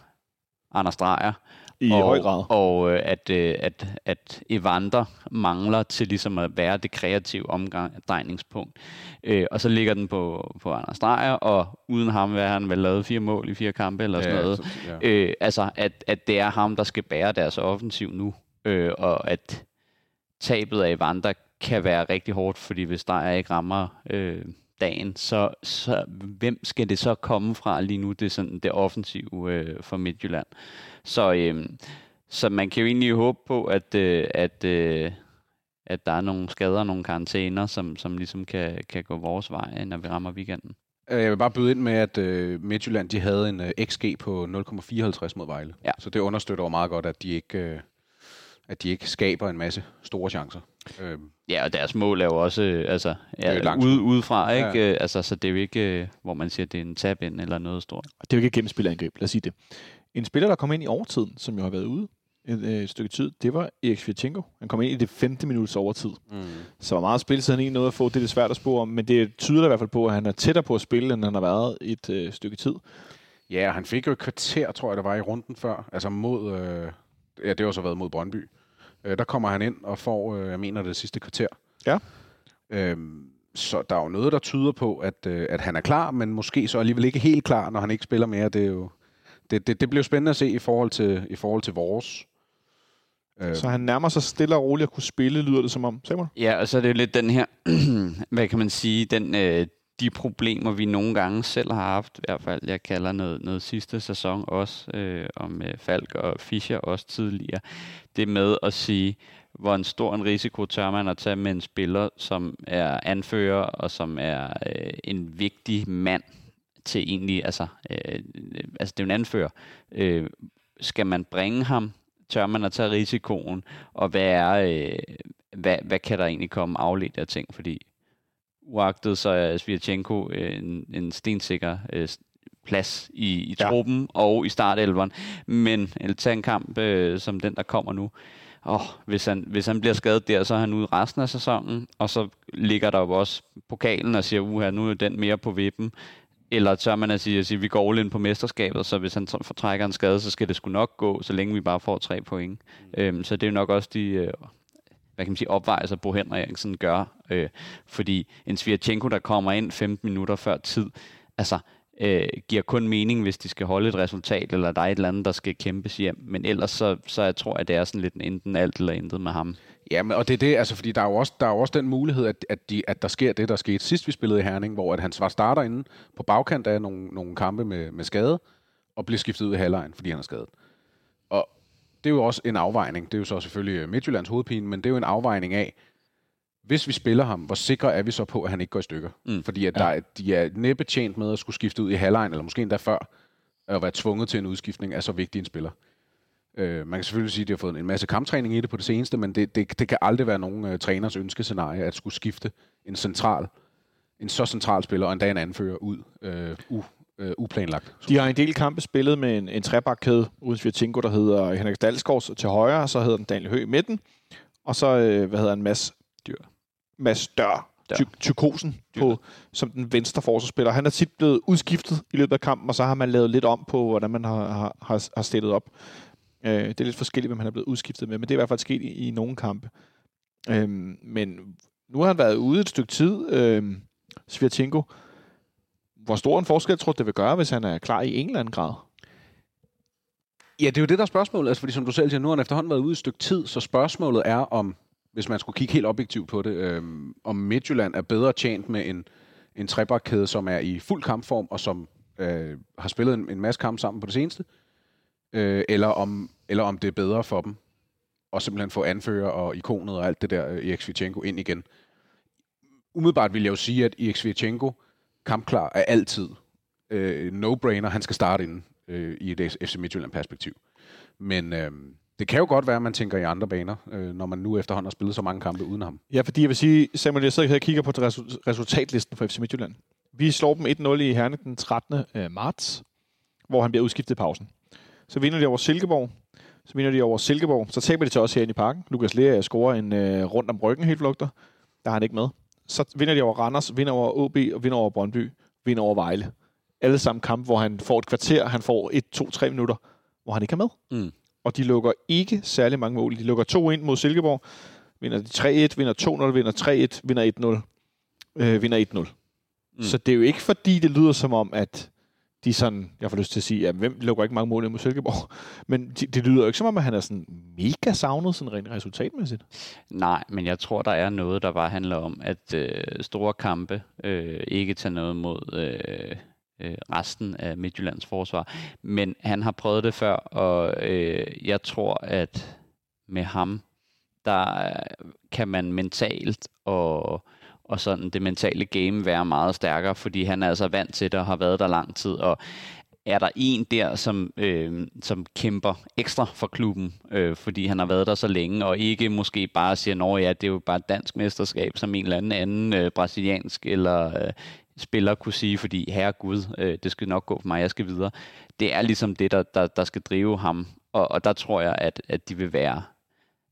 Anders Dreyer. I høj grad. Og at Evander mangler til ligesom at være det kreative omdrejningspunkt. Og så ligger den på Anders Dreyer, og uden ham vil han vel lavet 4 mål i 4 kampe eller sådan noget. Ja. Altså, at det er ham, der skal bære deres offensiv nu. Og at tabet af Evander kan være rigtig hårdt, fordi hvis der ikke rammer dagen, så hvem skal det så komme fra lige nu? Det er sådan det offensive for Midtjylland. Så man kan jo egentlig håbe på, at der er nogle skader og nogle karantæner, som ligesom kan gå vores vej, når vi rammer weekenden. Jeg vil bare byde ind med, at Midtjylland de havde en XG på 0,54 mod Vejle. Ja. Så det understøtter jo meget godt, at de ikke... At de ikke skaber en masse store chancer. Ja, og deres mål er jo også udefra, ikke? Ja. Så det er jo ikke, hvor man siger, at det er en tab-in eller noget stort. Det er jo ikke et gennemspillerangreb, lad os sige det. En spiller, der kom ind i overtiden, som jo har været ude et stykke tid, det var Erik Sviatchenko. Han kom ind i det 5. minuts overtid. Mm. Så var meget spil, så han ikke noget at få. Det er svært at spore om, men det tyder i hvert fald på, at han er tættere på at spille, end han har været et stykke tid. Ja, han fik jo et kvarter, tror jeg, der var i runden før. Altså mod... Ja, det har så været mod Brøndby. Der kommer han ind og får, jeg mener, det sidste kvarter. Ja. Så der er jo noget, der tyder på, at han er klar, men måske så alligevel ikke helt klar, når han ikke spiller mere. Det er jo, det bliver spændende at se i forhold til vores. Så han nærmer sig stille og roligt at kunne spille, lyder det som om. Samuel? Ja, og så er det jo lidt den her, hvad kan man sige, de problemer, vi nogle gange selv har haft, i hvert fald, jeg kalder noget sidste sæson også, og med Falk og Fischer også tidligere, det med at sige, hvor en stor en risiko tør man at tage med en spiller, som er anfører, og som er en vigtig mand til egentlig, altså det er en anfører. Skal man bringe ham tør man at tage risikoen, og hvad kan der egentlig komme afledt af ting, fordi uagtet så er Sviatchenko en stensikker plads i truppen og i startelveren, men tage en kamp som den, der kommer nu, hvis han bliver skadet der, så er han ude resten af sæsonen, og så ligger der jo også pokalen og siger, nu er den mere på vippen. Eller tør man at sige, vi går all in på mesterskabet, så hvis han fortrækker en skade, så skal det sgu nok gå, så længe vi bare får 3 point. Så det er jo nok også de opvejelser, Bo Henriksen gør. Fordi en Sviatchenko, der kommer ind 15 minutter før tid, giver kun mening, hvis de skal holde et resultat, eller der er et eller andet, der skal kæmpes hjem. Men ellers så jeg tror, at det er sådan lidt enten alt eller intet med ham. Ja, men, og det er det, fordi der er jo også den mulighed, at der sker det, der skete sidst, vi spillede i Herning, hvor at han starter inde på bagkant af nogle kampe med skade, og bliver skiftet ud i halvlegen, fordi han er skadet. Og det er jo også en afvejning. Det er jo så selvfølgelig Midtjyllands hovedpine, men det er jo en afvejning af, hvis vi spiller ham, hvor sikre er vi så på, at han ikke går i stykker? Fordi at de er næppe tjent med at skulle skifte ud i halvlegen, eller måske endda før, at være tvunget til en udskiftning af så vigtig en spiller. Man kan selvfølgelig sige, at de har fået en masse kamptræning i det på det seneste, men det kan aldrig være nogen træners ønskescenarie, at skulle skifte en så central spiller, og endda en anfører ud uplanlagt. De har en del kampe spillet med en trebakkæde uden Sviatchenko, der hedder Henrik Dalsgaards til højre, så hedder den Daniel Høgh i midten, og så Mads Dør, Tykosen, som den venstre forsvarsspiller. Han er tit blevet udskiftet i løbet af kampen, og så har man lavet lidt om på, hvordan man har stillet op. Det er lidt forskelligt, hvem han er blevet udskiftet med, men det er i hvert fald sket i nogle kampe. Men nu har han været ude et stykke tid, Sviatchenko. Hvor stor en forskel tror du, det vil gøre, hvis han er klar i en eller anden grad? Ja, det er jo det, der er spørgsmålet. Fordi som du selv siger, nu har han efterhånden været ude et stykke tid, så spørgsmålet er om, hvis man skulle kigge helt objektivt på det, om Midtjylland er bedre tjent med en trebakkæde, som er i fuld kampform, og som har spillet en masse kamp sammen på det seneste, eller om det er bedre for dem, og simpelthen få anfører og ikonet og alt det der Erik Sviatchenko ind igen. Umiddelbart vil jeg jo sige, at Erik Sviatchenko kampklar er altid no-brainer. Han skal starte inden i et FC Midtjylland-perspektiv. Men det kan jo godt være, at man tænker i andre baner, når man nu efterhånden har spillet så mange kampe uden ham. Ja, fordi jeg vil sige, Samuel, jeg sidder her og kigger på resultatlisten for FC Midtjylland. Vi slår dem 1-0 i Herning den 13. marts, hvor han bliver udskiftet i pausen. Så vinder de over Silkeborg. Så taber de til os herinde i Parken. Lukas Lea scorer en rundt om ryggen helt flugter. Der har han ikke med. Så vinder de over Randers, vinder over OB og vinder over Brøndby, vinder over Vejle. Alle sammen kampe, hvor han får et kvarter, han får 1-2-3 minutter, hvor han ikke er med. Mm. Og de lukker ikke særlig mange mål. De lukker 2-1 mod Silkeborg, vinder de 3-1, vinder 2-0, vinder 3-1, vinder 1-0, vinder 1-0. Mm. Så det er jo ikke, fordi det lyder som om, at de sådan, jeg får lyst til at sige, at hvem lukker ikke mange mål mod Silkeborg? Men det lyder jo ikke som om, at han er sådan mega savnet sådan rent resultatmæssigt. Nej, men jeg tror, der er noget, der bare handler om, at store kampe ikke tager noget mod resten af Midtjyllands forsvar. Men han har prøvet det før, og jeg tror, at med ham, der kan man mentalt og sådan det mentale game være meget stærkere, fordi han er altså vant til det og har været der lang tid, og er der en der, som kæmper ekstra for klubben, fordi han har været der så længe, og ikke måske bare siger, det er jo bare et dansk mesterskab, som en eller anden brasiliansk eller spiller kunne sige, fordi herregud, det skal nok gå for mig, jeg skal videre. Det er ligesom det, der skal drive ham, og der tror jeg, at de vil være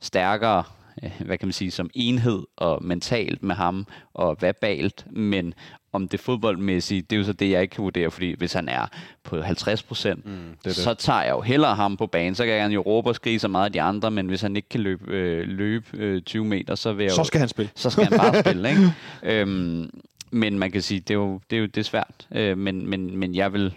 stærkere, hvad kan man sige, som enhed og mentalt med ham og verbalt, men om det fodboldmæssige, det er jo så det, jeg ikke kan vurdere, fordi hvis han er på 50%, så tager jeg jo hellere ham på banen, så kan han jo råbe og skrige så meget af de andre, men hvis han ikke kan løbe 20 meter, så vil jeg så skal han spille. Så skal han bare spille, ikke? Men man kan sige, det er svært, men jeg vil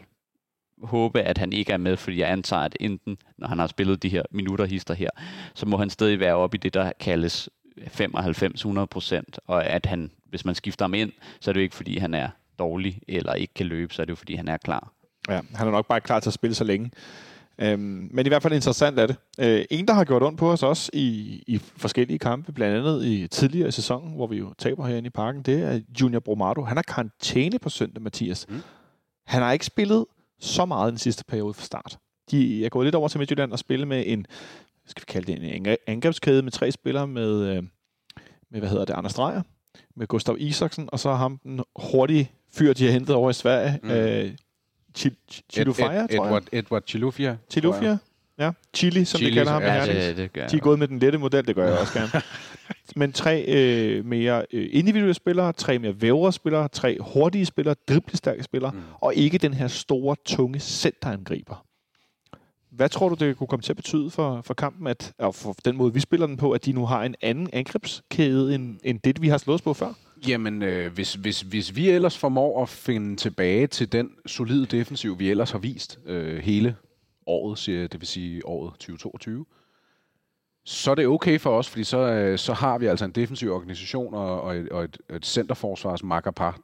håbe, at han ikke er med, fordi jeg antager, at enten, når han har spillet de her minutter her, så må han stadig være oppe i det, der kaldes 95-100%, og at han, hvis man skifter ham ind, så er det jo ikke, fordi han er dårlig eller ikke kan løbe, så er det jo, fordi han er klar. Ja, han er nok bare ikke klar til at spille så længe. Men i hvert fald interessant er det. En, der har gjort ondt på os også i forskellige kampe, blandt andet i tidligere sæsonen, hvor vi jo taber herinde i Parken, det er Junior Brumado. Han har karantæne på søndag, Mathias. Mm. Han har ikke spillet så meget den sidste periode fra start. De er gået lidt over til Midtjylland og spille med en skal vi kalde det en angrebskæde med tre spillere med Anders Dreyer, med Gustav Isaksen, og så ham den hurtige fyr, de har hentet over i Sverige, Chilufia, tror jeg. Edward Chilufia. Chilufia, ja. Chili, som Chili, de kalder ham. Ja, det de er gået med den lette model, det gør jeg også gerne. Men tre mere individuelle spillere, tre mere vævre spillere, tre hurtige spillere, driblestærke spillere, og ikke den her store, tunge centerangriber. Hvad tror du, det kunne komme til at betyde for kampen, og for den måde, vi spiller den på, at de nu har en anden angrebskæde, end det, vi har slået på før? Jamen, hvis vi ellers formår at finde tilbage til den solide defensiv, vi ellers har vist hele året, det vil sige året 2022, så er det okay for os, fordi så har vi altså en defensiv organisation og et centerforsvars makkerpar,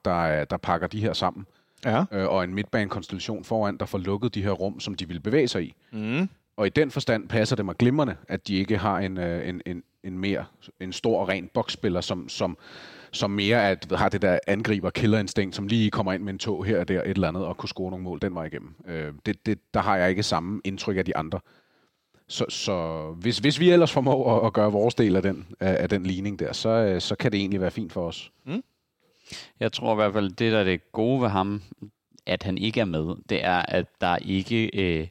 der pakker de her sammen. Ja. Og en midtbanekonstellation foran, der får lukket de her rum, som de vil bevæge sig i. Mm. Og i den forstand passer det mig glimrende, at de ikke har en stor og ren boksspiller, som mere har det der angriber-killerinstinkt, som lige kommer ind med en tå her og der, et eller andet, og kunne score nogle mål den vej igennem. Der har jeg ikke samme indtryk af de andre. Så hvis vi ellers formår at gøre vores del af den ligning der, så kan det egentlig være fint for os. Mm. Jeg tror i hvert fald, det der er det gode ved ham, at han ikke er med, det er, at der ikke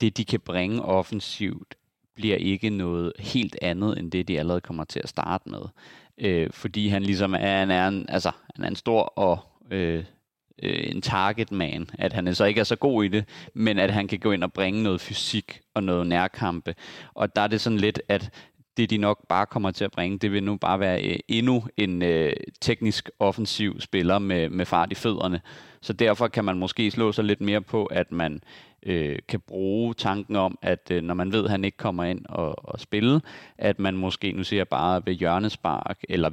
det, de kan bringe offensivt, bliver ikke noget helt andet, end det, de allerede kommer til at starte med. Fordi han ligesom er en stor og en targetman, at han så ikke er så god i det, men at han kan gå ind og bringe noget fysik og noget nærkampe. Og der er det sådan lidt, at det de nok bare kommer til at bringe, det vil nu bare være endnu en teknisk offensiv spiller med fart i fødderne. Så derfor kan man måske slå sig lidt mere på, at man kan bruge tanken om, at når man ved, at han ikke kommer ind og spille, at man måske, nu siger jeg bare, ved hjørnespark eller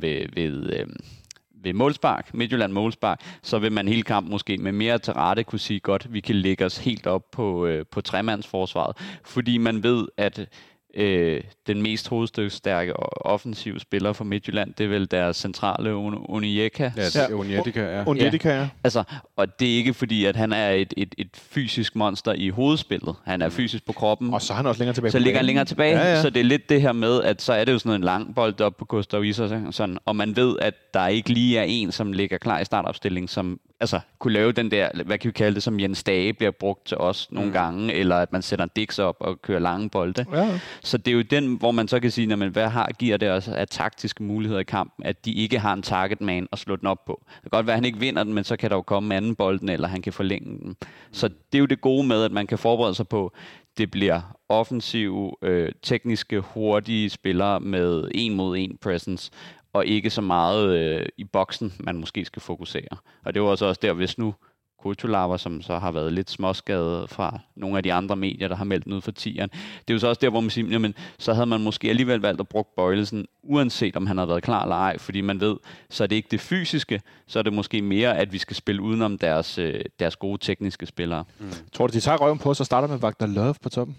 ved målspark, Midtjylland målspark, så vil man hele kampen måske med mere til rette kunne sige, godt, vi kan lægge os helt op på tremandsforsvaret, fordi man ved, at den mest hovedstykstærke og offensive spiller for Midtjylland, det er vel deres centrale Onyeka. Ja, Onyeka, ja. Altså, og det er ikke fordi, at han er et fysisk monster i hovedspillet. Han er fysisk på kroppen. Og så er han også længere tilbage. Så ligger han længere tilbage. Ja, ja. Så det er lidt det her med, at så er det jo sådan noget en lang bold op på Gustav Isaksen, og man ved, at der ikke lige er en, som ligger klar i startopstillingen, som altså kunne lave den der, hvad kan vi kalde det, som Jens Stage bliver brugt til os nogle gange, eller at man sætter en diks op og kører lange bolde. Ja. Så det er jo den, hvor man så kan sige, jamen, giver det også af taktiske muligheder i kampen, at de ikke har en targetman at slå den op på. Det kan godt være, at han ikke vinder den, men så kan der jo komme anden bolden, eller han kan forlænge den. Så det er jo det gode med, at man kan forberede sig på, det bliver offensive, tekniske, hurtige spillere med en mod en presence, og ikke så meget i boksen, man måske skal fokusere. Og det var også der, hvis nu Kutulava, som så har været lidt småskadet fra nogle af de andre medier, der har meldt ud for 10'eren. Det er jo så også der, hvor man siger, jamen, så havde man måske alligevel valgt at bruge Boilesen, uanset om han havde været klar eller ej, fordi man ved, så er det ikke det fysiske, så er det måske mere, at vi skal spille udenom deres gode tekniske spillere. Mm. Tror du, de tager røven på, så starter med Wagner Love på toppen?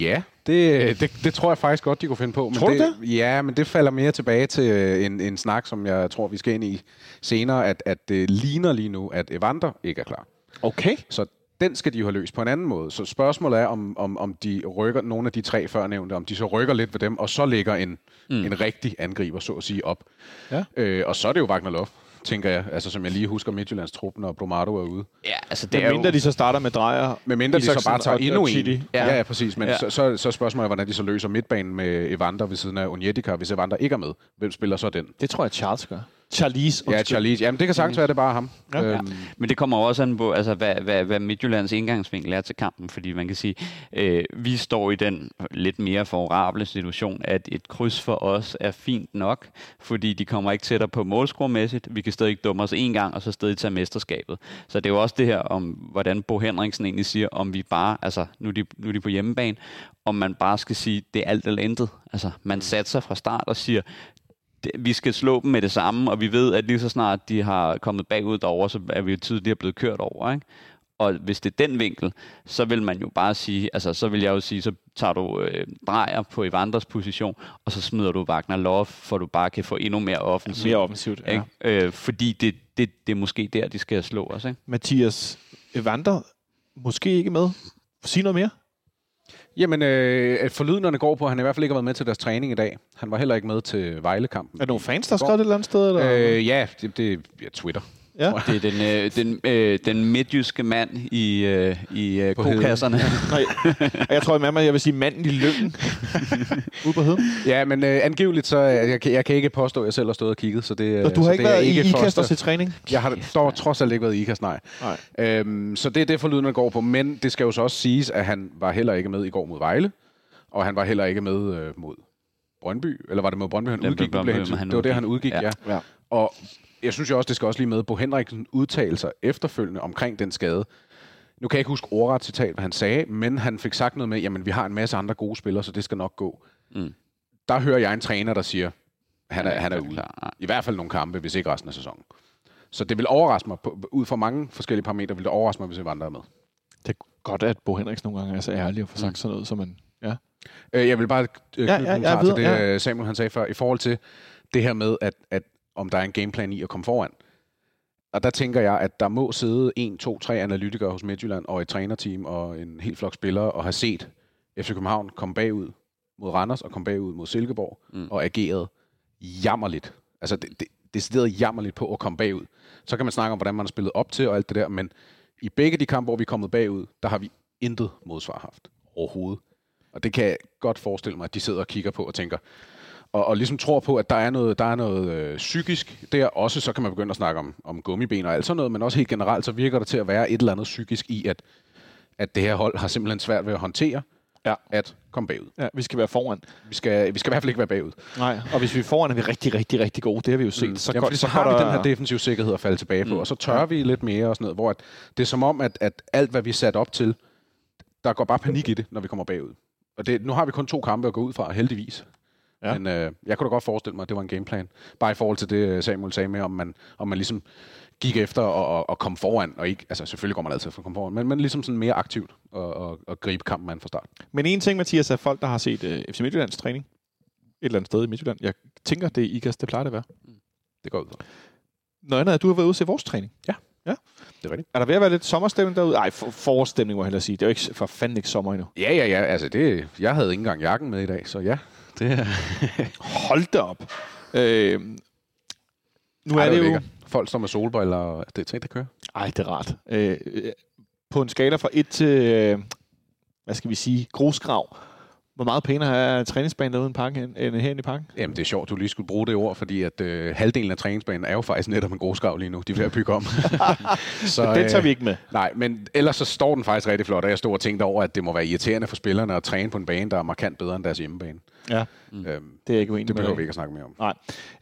Ja, det tror jeg faktisk godt, de kunne finde på. Men tror du det? Ja, men det falder mere tilbage til en snak, som jeg tror, vi skal ind i senere, at det ligner lige nu, at Evander ikke er klar. Okay. Så den skal de jo have løst på en anden måde. Så spørgsmålet er, om de rykker nogle af de tre førnævnte, om de så rykker lidt ved dem, og så lægger en rigtig angriber, så at sige, op. Ja. Og så er det jo Wagner Love, tænker jeg, altså som jeg lige husker Midtjyllands truppen og Bromado er ude. Ja, altså det er mindre de så starter med Dreyer, med mindre de så bare tager endnu en. Ja, ja, præcis, men ja. Så spørgsmålet er, hvordan de så løser midtbanen med Evander ved siden af Onjedika, hvis Evander ikke er med. Hvem spiller så den? Det tror jeg Charles gør. Charles. Jamen det kan sagtens være, det er bare ham. Ja. Men det kommer også an på, altså, hvad Midtjyllands indgangsvinkel er til kampen, fordi man kan sige, vi står i den lidt mere favorable situation, at et kryds for os er fint nok, fordi de kommer ikke tættere på målscoremæssigt. Vi kan stadig ikke dumme os en gang, og så stadig tage mesterskabet. Så det er jo også det her om, hvordan Bo Henriksen egentlig siger, om vi bare, altså nu er de på hjemmebane, om man bare skal sige, det er alt eller intet. Altså man satser fra start og siger, vi skal slå dem med det samme, og vi ved, at lige så snart de har kommet bagud derover, så er vi jo tydeligt blevet kørt over, ikke? Og hvis det er den vinkel, så vil man jo bare sige, altså så vil jeg jo sige, så tager du Dreyer på Evanders position, og så smider du Wagner Love, for du bare kan få endnu mere offensivt. Mere offensivt, ja. Fordi det er måske der, de skal slå os, ikke? Mathias, Evander måske ikke med. Sig noget mere. Jamen, forlydenderne går på, at han i hvert fald ikke har været med til deres træning i dag. Han var heller ikke med til Vejle-kampen. Er nogle fans, der skrev det et eller andet sted? Eller? Ja, det er Twitter. Ja. Det er den midtjyske mand i kokasserne. Jeg tror med mig, jeg vil sige manden i lønnen. Ude på heden. Ja, men angiveligt så, jeg kan ikke påstå, at jeg selv har stået og kigget. Så det, du har ikke været i Ikast til træning? Jeg har trods alt ikke været i Ikast, nej. Så det er det forlydende går på. Men det skal jo så også siges, at han var heller ikke med i går mod Vejle. Og han var heller ikke med mod Brøndby. Eller var det mod Brøndby, han udgik? Det var det, han udgik, ja. Og jeg synes jo også, det skal også lige med, Bo Henriksen udtalte sig efterfølgende omkring den skade. Nu kan jeg ikke huske ordret citat, hvad han sagde, men han fik sagt noget med, jamen vi har en masse andre gode spillere, så det skal nok gå. Mm. Der hører jeg en træner, der siger, han er ude. Klar. I hvert fald nogle kampe, hvis ikke resten af sæsonen. Så det vil overraske mig, ud fra mange forskellige parametre, vil det overraske mig, hvis Evander er med. Det er godt, at Bo Henriksen nogle gange er så ærlig og får sagt sådan noget, som man... Ja. Jeg vil bare knytte kommentar til det, Samuel han sagde før, i forhold til det her med, at om der er en gameplan i at komme foran. Og der tænker jeg, at der må sidde 1, 2, 3 analytikere hos Midtjylland og et trænerteam og en hel flok spillere og have set FC København komme bagud mod Randers og komme bagud mod Silkeborg og ageret jammerligt. Altså det sidder jammerligt på at komme bagud. Så kan man snakke om, hvordan man har spillet op til og alt det der, men i begge de kampe, hvor vi er kommet bagud, der har vi intet modsvar haft overhovedet. Og det kan jeg godt forestille mig, at de sidder og kigger på og tænker... Og ligesom tror på, at der er noget psykisk der også, så kan man begynde at snakke om gummiben og alt sådan noget, men også helt generelt, så virker der til at være et eller andet psykisk i, at det her hold har simpelthen svært ved at håndtere at komme bagud. Ja, vi skal være foran. Vi skal i hvert fald ikke være bagud. Nej, og hvis vi er foran, er vi rigtig, rigtig, rigtig gode. Det har vi jo set. Så har vi den her defensive sikkerhed at falde tilbage på, og så tør vi lidt mere og sådan noget, hvor det er som om, at alt, hvad vi er sat op til, der går bare panik i det, når vi kommer bagud. Og nu har vi kun 2 kampe at gå ud fra, heldigvis. Ja. Men jeg kunne da godt forestille mig, at det var en gameplan. Bare i forhold til det, Samuel sagde med, om man ligesom gik efter og kom foran, og ikke, altså selvfølgelig går man altid for at komme foran, men ligesom sådan mere aktivt og gribe kampen an fra start. Men en ting, Mathias, er folk, der har set FC Midtjyllands træning et eller andet sted i Midtjylland. Jeg tænker, det er Ikast, det plejer det at være. Det går ud. Noget andet er, at du har været ude til vores træning. Ja. Ja, det er rigtigt. Er der ved at være lidt sommerstemning derude? Nej, forårsstemning må jeg hellere sige. Det er jo ikke for fanden ikke sommer endnu. Ja, altså det, jeg havde ikke engang jakken med i dag, så ja. Det hold da op. Nu er det jo folk, som er solbriller, og det er ting, der kører. Ej, det er rart. På en skala fra 1 til, hvad skal vi sige, grusgrav. Hvor meget pænere er træningsbanen derude end herinde i Parken? Jamen, det er sjovt, du lige skulle bruge det ord, fordi at halvdelen af træningsbanen er jo faktisk netop en grusgrav lige nu. De er ved at bygge om. Så det tager vi ikke med. Nej, men ellers så står den faktisk rigtig flot, og jeg stod og tænkte over, at det må være irriterende for spillerne at træne på en bane, der er markant bedre end deres hjemmebane. Ja, det er ikke uenig. Det behøver vi ikke at snakke mere om.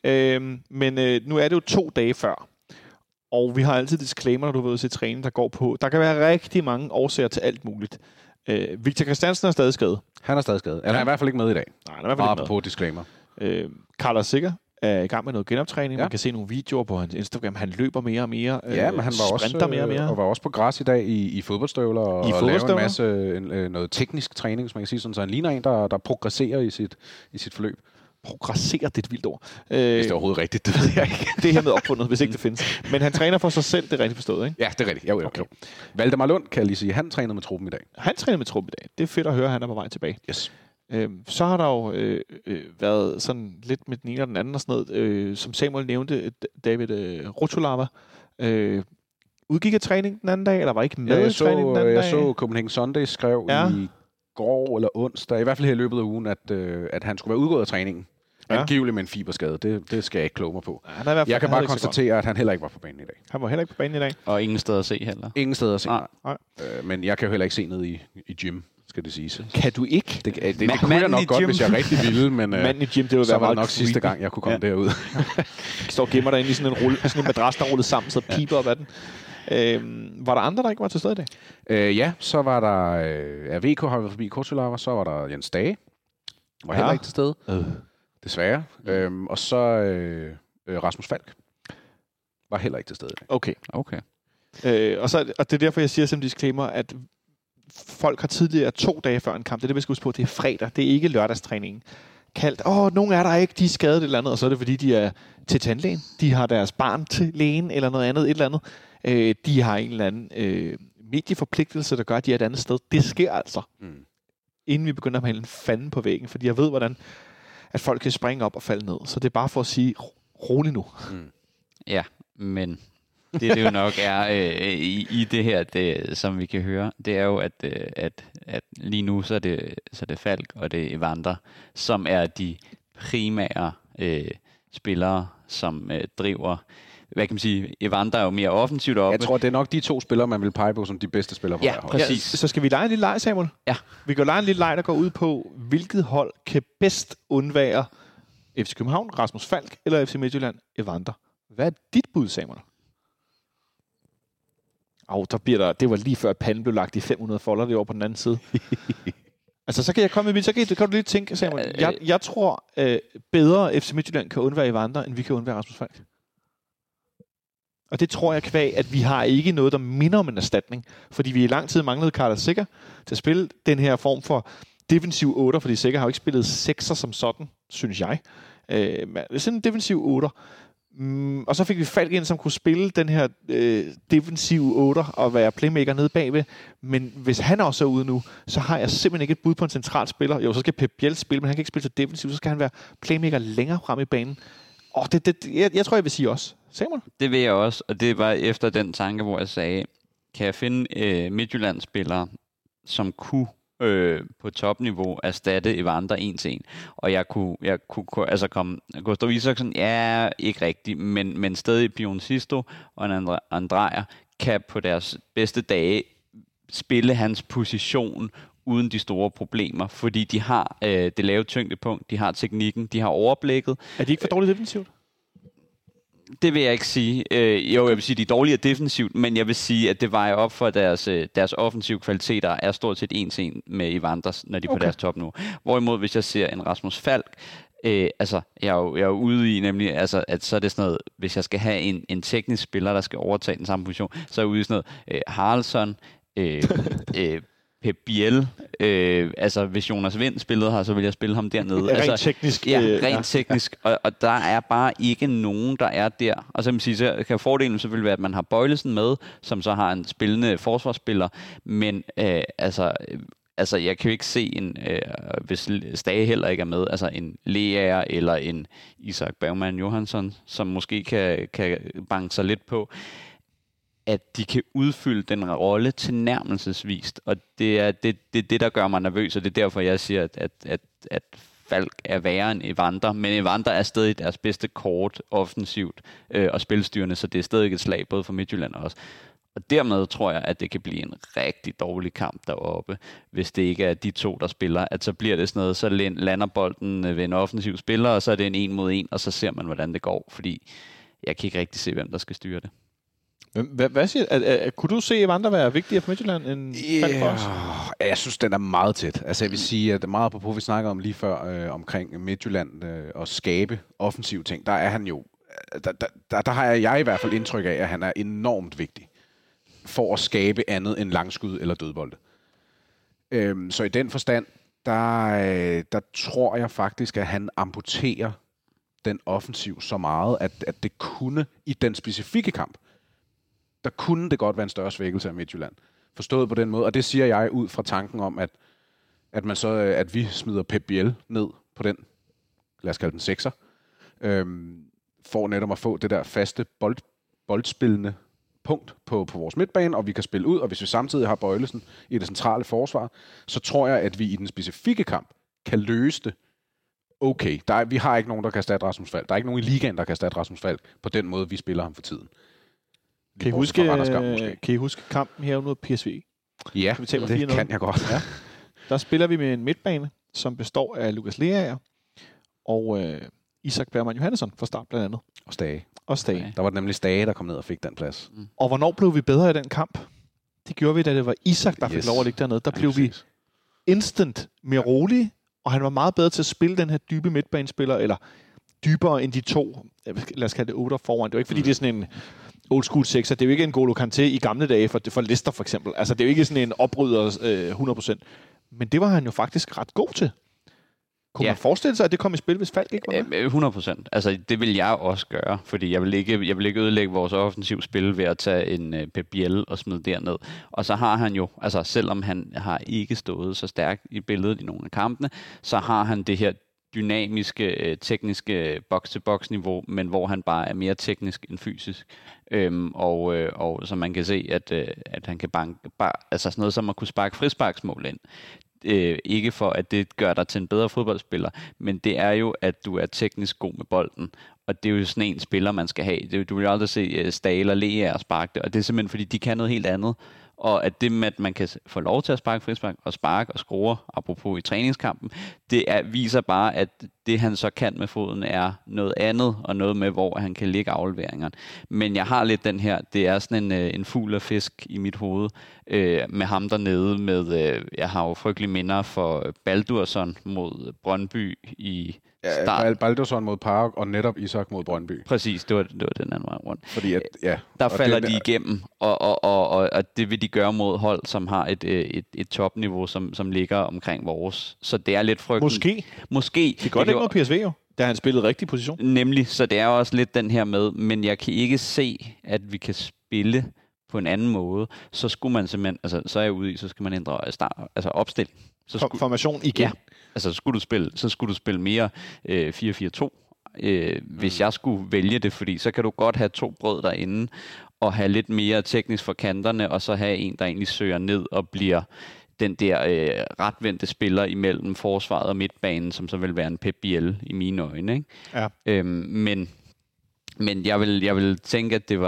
Nej. Men nu er det jo 2 dage før, og vi har altid disclaimer, når du ved til træning, der går på. Der kan være rigtig mange årsager til alt muligt. Victor Christiansen er stadig skadet. Han er stadig skadet. Han er i hvert fald ikke med i dag. Nej, han er i hvert fald ikke med. På disclaimer. Carlos Sikker er i gang med noget genoptræning. Ja. Man kan se nogle videoer på hans Instagram. Han løber mere og mere. Ja, men han var også, mere og mere. Og var også på græs i dag i fodboldstøvler. Og lavede en masse noget teknisk træning, som man kan sige. Sådan, så han ligner en, der progresserer i sit forløb. Progresserer, det er et vildt ord. Hvis det er overhovedet rigtigt, det ved jeg ikke. Det er hermed opfundet, hvis ikke det findes. Men han træner for sig selv, det er rigtigt forstået, ikke? Ja, det er rigtigt. Jeg er okay. Valdemar Lund, kan jeg lige sige, han træner med truppen i dag. Han træner med truppen i dag. Det er fedt at høre, at han er på vej tilbage. Yes. Så har der jo været sådan lidt med den ene og den anden og sådan noget. Som Samuel nævnte, David Rotulava udgik af træning den anden dag, eller var ikke med i træning den anden dag? Jeg så Copenhagen Sunday skrev i går eller onsdag, i hvert fald her i løbet af ugen, at han skulle være udgået af træningen. Angiveligt med en fiberskade. Det skal jeg ikke kloge mig på. Ja, jeg kan bare konstatere, at han heller ikke var på banen i dag. Han var heller ikke på banen i dag. Og ingen steder at se heller. Ingen steder at se. Nej. Men jeg kan jo heller ikke se ned i gym, skal det siges. Kan du ikke? Det kunne jeg nok godt, hvis jeg rigtig ville, men manden i gym, det var så var det nok sidste gang, jeg kunne komme derud. Jeg står og gemmer derinde i sådan en madras, der rullede sammen, så piper op af den. Var der andre, der ikke var til stede i dag? Ja, så var der VK, har vi forbi Kortulava, så var der Jens Stage, var heller ikke til stede, desværre. Og så Rasmus Falk var heller ikke til stede i dag. Okay. Og det er derfor, jeg siger som disclaimer, at folk har tidligere 2 dage før en kamp, det er det, vi skal huske på, det er fredag, det er ikke lørdagstræningen. Kaldt, nogen er der ikke, de er skadet et eller andet, og så er det, fordi de er til tandlægen, de har deres barn til lægen, eller noget andet, et eller andet. De har en eller anden medieforpligtelse, der gør, at de er et andet sted. Det sker altså. inden vi begynder at male en fanden på væggen, fordi jeg ved, hvordan at folk kan springe op og falde ned. Så det er bare for at sige, rolig nu. Mm. Ja, men det jo nok er i det her, det, som vi kan høre, det er jo, at lige nu så er det Falk og det Evander, som er de primære spillere, som driver. Hvad kan man sige? Evander er jo mere offensivt oppe. Jeg tror, det er nok de to spillere, man vil pege på som de bedste spillere for det her hold. Ja, præcis. Så skal vi lege en lille leg, Samuel? Ja. Vi kan lege en lille leg, der går ud på, hvilket hold kan bedst undvære FC København, Rasmus Falk eller FC Midtjylland, Evander. Hvad er dit bud, Samuel? Det var lige før, at panden blev lagt i 500 folder det over på den anden side. Altså, så kan jeg komme med min, så kan du lige tænke, Samuel. Jeg tror bedre FC Midtjylland kan undvære Evander, end vi kan undvære Rasmus Falk. Og det tror jeg kvæg, at vi har ikke noget, der minder om en erstatning. Fordi vi i lang tid manglede Carlos Sikker til at spille den her form for defensiv 8'er, fordi Sikker har jo ikke spillet 6'er som sådan, synes jeg. Sådan en defensiv 8'er. Og så fik vi Falk ind, som kunne spille den her defensive 8'er og være playmaker nede bagved. Men hvis han også er ude nu, så har jeg simpelthen ikke et bud på en central spiller. Jo, så skal Pep Biel spille, men han kan ikke spille så defensivt. Så skal han være playmaker længere frem i banen. Og jeg tror, jeg vil sige også. Samuel? Det vil jeg også, og det var efter den tanke, hvor jeg sagde, kan jeg finde Midtjylland-spillere, som kunne på topniveau erstatte Evander 1-1. Og jeg kunne altså komme Gustav Isaksen, ja, ikke rigtigt, men stadig Pion Sisto og Anders Dreyer kan på deres bedste dage spille hans position uden de store problemer, fordi de har det lave tyngdepunkt, de har teknikken, de har overblikket. Er de ikke for dårligt defensivt? Det vil jeg ikke sige. Jeg vil sige, at de er dårligere defensivt, men jeg vil sige, at det vejer op for, at deres offensive kvaliteter er stort set en til en med Evanders, når de er på deres top nu. Hvorimod, hvis jeg ser en Rasmus Falk, jeg er jo ude i nemlig, altså, at så er det sådan noget, hvis jeg skal have en teknisk spiller, der skal overtage den samme position, så er jeg ude i sådan noget Haraldsson, Pep Biel, altså hvis Jonas Vind spillede her, så ville jeg spille ham dernede. Rent teknisk. Og der er bare ikke nogen, der er der. Og så, så kan fordelen selvfølgelig være, at man har Boilesen med, som så har en spillende forsvarsspiller, men altså jeg kan jo ikke se en, hvis Stage heller ikke er med, altså en Lea eller en Isak Bergman Johansson, som måske kan banke sig lidt på, at de kan udfylde den rolle tilnærmelsesvist, og det er det, der gør mig nervøs, og det er derfor, jeg siger, at Falk er værre end Evander, men Evander er stadig deres bedste kort offensivt og spilstyrende, så det er stadig et slag, både for Midtjylland også. Og dermed tror jeg, at det kan blive en rigtig dårlig kamp deroppe, hvis det ikke er de to, der spiller. At så bliver det sådan noget, så lander bolden ved en offensiv spiller, og så er det en mod en, og så ser man, hvordan det går, fordi jeg kan ikke rigtig se, hvem der skal styre det. Hvad siger du? Kunne du se Evander være vigtigere for Midtjylland end Falk for os? Jeg synes, den er meget tæt. Altså, jeg vil sige, at meget apropos, vi snakker om lige før, omkring Midtjylland og skabe offensive ting, der er han jo, der har jeg i hvert fald indtryk af, at han er enormt vigtig for at skabe andet end langskud eller dødbolde. Så i den forstand, der tror jeg faktisk, at han amputerer den offensiv så meget, at det kunne i den specifikke kamp, der kunne det godt være en større svækkelse af Midtjylland. Forstået på den måde, og det siger jeg ud fra tanken om, at vi smider Pep Biel ned på den, lad os kalde den 6'er, for netop at få det der faste boldspillende punkt på vores midtbane, og vi kan spille ud, og hvis vi samtidig har Boilesen i det centrale forsvar, så tror jeg, at vi i den specifikke kamp kan løse det. Okay, vi har ikke nogen, der kan erstatte Rasmus Falk. Der er ikke nogen i ligaen, der kan erstatte Rasmus Falk på den måde, vi spiller ham for tiden. Kan I huske kampen her mod PSV? Ja, det kan jeg godt. Ja. Der spiller vi med en midtbane, som består af Lukas Leaer og Isak Bergman Johansson fra start blandt andet. Og Stage. Der var det nemlig Stage, der kom ned og fik den plads. Mm. Og hvornår blev vi bedre i den kamp? Det gjorde vi, da det var Isak, der fik lov at ligge dernede. Der blev vi instant mere rolige, og han var meget bedre til at spille den her dybe midtbanespiller, eller dybere end de to, lad os kalde det 8'er foran. Det var ikke, fordi det er sådan en old school 6'er, det er jo ikke en Golo Kanté i gamle dage for Leicester for eksempel. Altså, det er jo ikke sådan en opryder 100%. Men det var han jo faktisk ret god til. Kunne man forestille sig, at det kom i spil, hvis Falk ikke var med? 100%. Altså, det vil jeg også gøre, fordi jeg vil ikke ødelægge vores offensiv spil ved at tage en Pep Biel og smide derned. Og så har han jo, altså selvom han har ikke stået så stærkt i billedet i nogle af kampene, så har han det her dynamiske, tekniske box-to-box-niveau, men hvor han bare er mere teknisk end fysisk. Og så man kan se, at han kan altså sådan noget som at kunne sparke frisparksmål ind. Ikke for, at det gør dig til en bedre fodboldspiller, men det er jo, at du er teknisk god med bolden. Og det er jo sådan en spiller, man skal have. Du vil jo aldrig se Stage eller Lea og sparke det, og det er simpelthen, fordi de kan noget helt andet. Og at det med, at man kan få lov til at sparke frispark og sparke og score, apropos i træningskampen, det viser bare, at det han så kan med foden er noget andet, og noget med, hvor han kan ligge afleveringerne. Men jeg har lidt den her, det er sådan en fugl og fisk i mit hoved, med ham dernede, jeg har jo frygtelige minder for Baldursson mod Brøndby i start. Ja, Baldursson mod Park, og netop Isak mod Brøndby. Præcis, det var den anden vej rundt. Fordi der falder de igennem, og det vil de gøre mod hold, som har et topniveau, som ligger omkring vores. Så det er lidt frygten. Måske. Det er godt ikke med PSV jo, da han spillede rigtig position. Nemlig, så det er også lidt den her med, men jeg kan ikke se, at vi kan spille på en anden måde, så skulle man simpelthen, altså så er jeg ude i, så skal man ændre start, altså opstilling. Formation igen. Ja, altså så skulle du spille mere 4-4-2, hvis jeg skulle vælge det, fordi så kan du godt have to brød derinde, og have lidt mere teknisk for kanterne, og så have en, der egentlig søger ned og bliver den der retvendte spiller imellem forsvaret og midtbanen, som så vil være en Pep Biel i mine øjne. Ikke? Ja. Men jeg vil tænke, at det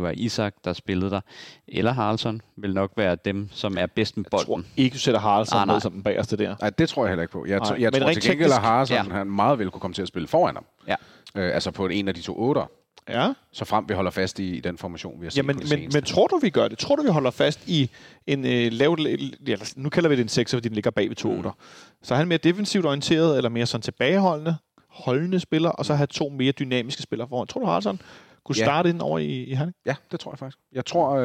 var Isak, der spillede der. Eller Haraldsson vil nok være dem, som er bedst med bolden. Jeg tror ikke, du sætter Haraldsson med som den bagerste der. Nej, det tror jeg heller ikke på. Jeg tror til gengæld, at Haraldsson han meget vel kunne komme til at spille foran ham. Ja. Altså på en af de to otter. Ja. Så frem vi holder fast i den formation, vi har set på det seneste. Men tror du, vi gør det? Tror du, vi holder fast i en lavt... Nu kalder vi det en 6, fordi den ligger bag ved to otter. Så er han mere defensivt orienteret, eller mere sådan tilbageholdende spiller, og så have to mere dynamiske spillere foran. Tror du, Haraldsson kunne starte ind over i Herning? Ja, det tror jeg faktisk. Jeg tror,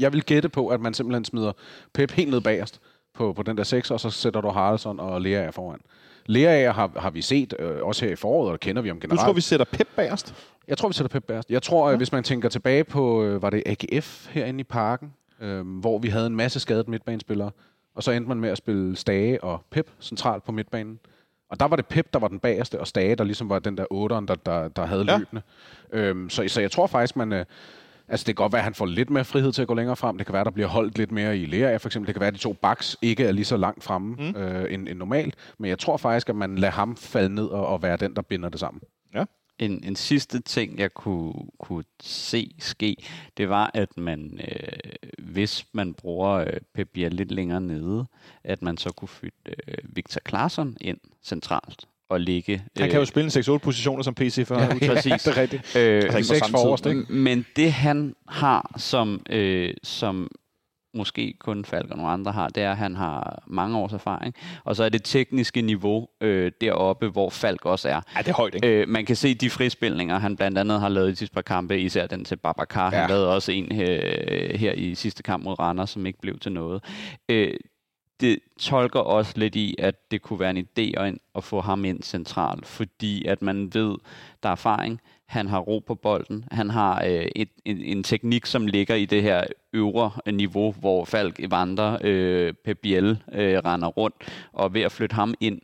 jeg vil gætte på, at man simpelthen smider Pep helt ned bagerst på den der 6, og så sætter du Haraldsson og Lea foran. Lea har vi set, også her i foråret, og kender vi om generelt. Du tror, vi sætter Pep bagerst? Jeg tror, vi sætter Pep bagerst. Jeg tror, hvis man tænker tilbage på, var det AGF herinde i Parken, hvor vi havde en masse skadet midtbanespillere, og så endte man med at spille Stage og Pep centralt på midtbanen. Og der var det Pep, der var den bagerste, og Stage, der ligesom var den der 8'eren, der havde løbende. Så jeg tror faktisk, man... altså, det kan godt være, at han får lidt mere frihed til at gå længere frem. Det kan være, der bliver holdt lidt mere i Lea, for eksempel. Det kan være, at de to backs ikke er lige så langt fremme end normalt. Men jeg tror faktisk, at man lader ham falde ned og være den, der binder det sammen. Ja. En sidste ting, jeg kunne se ske, det var, at man, hvis man bruger Pep Biel lidt længere nede, at man så kunne flytte Victor Claesson ind centralt og ligge... Han kan jo spille en 6-8 positioner som PC for. Ja, præcis. Det er rigtigt. Men det, han har, som måske kun Falk og nogle andre har, det er, at han har mange års erfaring. Og så er det tekniske niveau deroppe, hvor Falk også er. Ja, det er højt, ikke? Man kan se de frispilninger, han blandt andet har lavet i de sidste par kampe, især den til Babacar. Han lavede også en her i sidste kamp mod Randers, som ikke blev til noget. Det tolker også lidt i, at det kunne være en idé at få ham ind centralt, fordi at man ved, der er erfaring, han har ro på bolden, han har en teknik, som ligger i det her øvre niveau, hvor Falk, Evander, Pep Biel render rundt, og ved at flytte ham ind,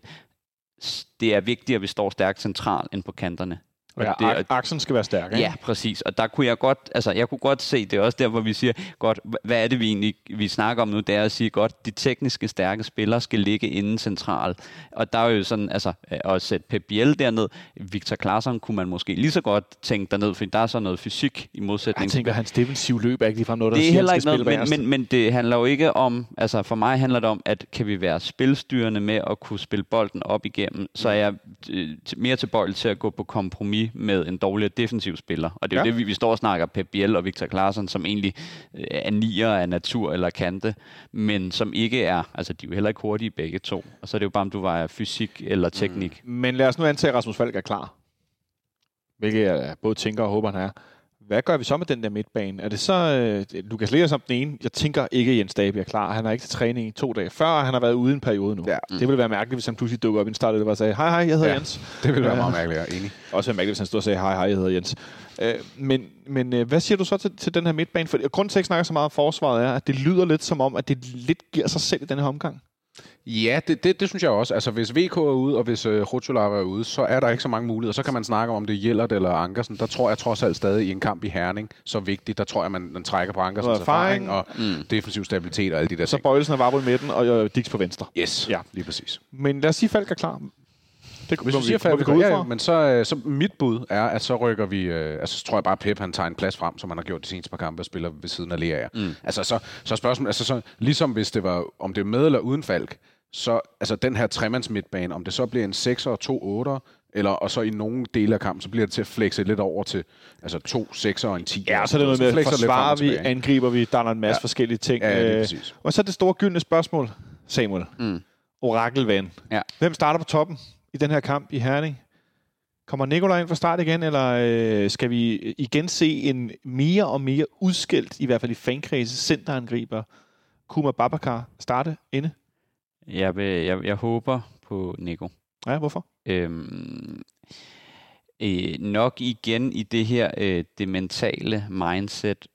det er vigtigt, at vi står stærkt centralt end på kanterne. Ja, aksen skal være stærk, ikke? Ja, præcis. Og der kunne jeg godt, altså jeg kunne godt se det også der, hvor vi siger, godt, hvad er det vi egentlig vi snakker om nu, der at sige godt, de tekniske stærke spillere skal ligge inden centralt. Og der er jo sådan altså at sætte Pep Biel derned, Victor Claesson kunne man måske lige så godt tænke derned, for der er så noget fysik i modsætning. Jeg tænker hans defensive løb er ikke ligefrem noget der siger, at han skal spille bagerst. Men det handler jo ikke om, altså for mig handler det om, at kan vi være spilstyrende med at kunne spille bolden op igennem, så er jeg mere tilbøjelig til at gå på kompromis med en dårligere defensiv spiller. Og det er jo det, vi står og snakker Pep Biel og Victor Claesson, som egentlig er nier af natur eller kante, men som ikke er, altså de er jo heller ikke hurtige begge to. Og så er det jo bare, om du vejer fysik eller teknik. Men lad os nu antage, at Rasmus Falk er klar. Hvilket jeg både tænker og håber, han er. Hvad gør vi så med den der midtbane? Er det så Lukas Lea som den ene? Jeg tænker ikke, Jens Stage bliver klar. Han er ikke til træning i 2 dage før, og han har været ude en periode nu. Ja. Mm. Det ville være mærkeligt, hvis han pludselig dukker op i en start, og sagde, hej, jeg hedder Jens. Det ville være meget mærkeligt, jeg er enig. Også mærkeligt, hvis han stod og sagde, hej, jeg hedder Jens. Men hvad siger du så til den her midtbane? For grunden til, at jeg snakker så meget om forsvaret, er, at det lyder lidt som om, at det lidt giver sig selv i denne omgang. Ja, det synes jeg også. Altså, hvis VK er ude, og hvis Rutschulava er ude, så er der ikke så mange muligheder. Så kan man snakke om det Jellert eller Ankersen. Der tror jeg trods alt stadig i en kamp i Herning, så vigtigt. Der tror jeg, man trækker på Ankersens erfaring og defensiv stabilitet og alle de der så ting. Så Boilesen er varpet i midten, og Dix på venstre. Yes, ja. Lige præcis. Men lad os sige, Falk er klar. Det kunne vi gå ud fra. Men så mit bud er, at så rykker vi... altså, så tror jeg bare, Pep han tager en plads frem, som han har gjort de seneste par kampe, og spiller ved siden af Lea. Mm. Altså, så spørgsmålet... Altså, så, ligesom hvis det var... Om det er med eller uden Falk, så... Altså, den her tremands midtbane, om det så bliver en 6'er og 2 8'er, eller, og så i nogle dele af kampen, så bliver det til at flexe lidt over til altså 2 6'er og en 10'er. Ja, så det er noget med, forsvarer vi, angriber vi, der er en masse forskellige ting. Ja, og så det store gyldne spørgsmål, Samuel. Mm. Orakelvand. Ja. Hvem starter på toppen i den her kamp i Herning? Kommer Nikolaj ind fra start igen, eller skal vi igen se en mere og mere udskilt, i hvert fald i fankredse, centerangriber Kuma Babacar starte inde? Jeg håber på Nico. Ja, hvorfor? Nok igen i det her det mentale mindset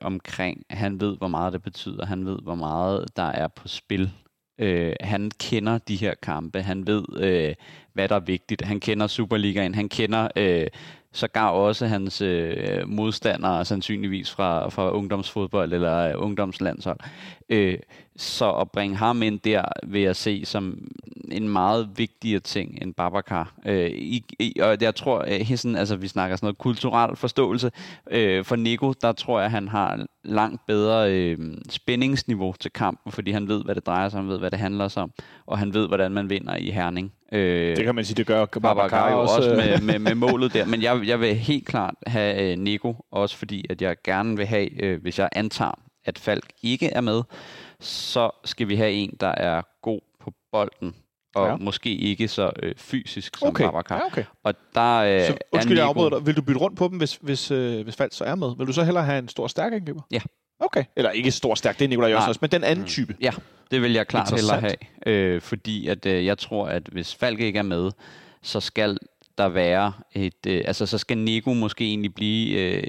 omkring, han ved, hvor meget det betyder, han ved, hvor meget der er på spil. Han kender de her kampe, han ved, hvad der er vigtigt, han kender Superligaen, han kender sågar også hans modstandere, sandsynligvis fra ungdomsfodbold eller ungdomslandshold. Så at bringe ham ind der, vil jeg se som en meget vigtigere ting end Babacar. Og jeg tror, altså vi snakker sådan noget kulturel forståelse for Nico, der tror jeg, han har langt bedre spændingsniveau til kampen, fordi han ved, hvad det drejer sig om, han ved, hvad det handler sig om, og han ved, hvordan man vinder i Herning. Det kan man sige, det gør Babacar jo også med målet der, men jeg vil helt klart have Nico, også fordi at jeg gerne vil have, hvis jeg antager, at Falk ikke er med, så skal vi have en, der er god på bolden, og måske ikke så fysisk som Babacar. Ja, okay. Og der så, undskyld, jeg afbryder dig. Vil du bytte rundt på dem, hvis Falk så er med? Vil du så hellere have en stor stærk angriber? Ja. Okay. Eller ikke stor stærk, det er Nikolaj Jørgensen også, men den anden type. Ja, det vil jeg klart hellere have. Fordi at, jeg tror, at hvis Falk ikke er med, så skal der være et... så skal Nico måske egentlig blive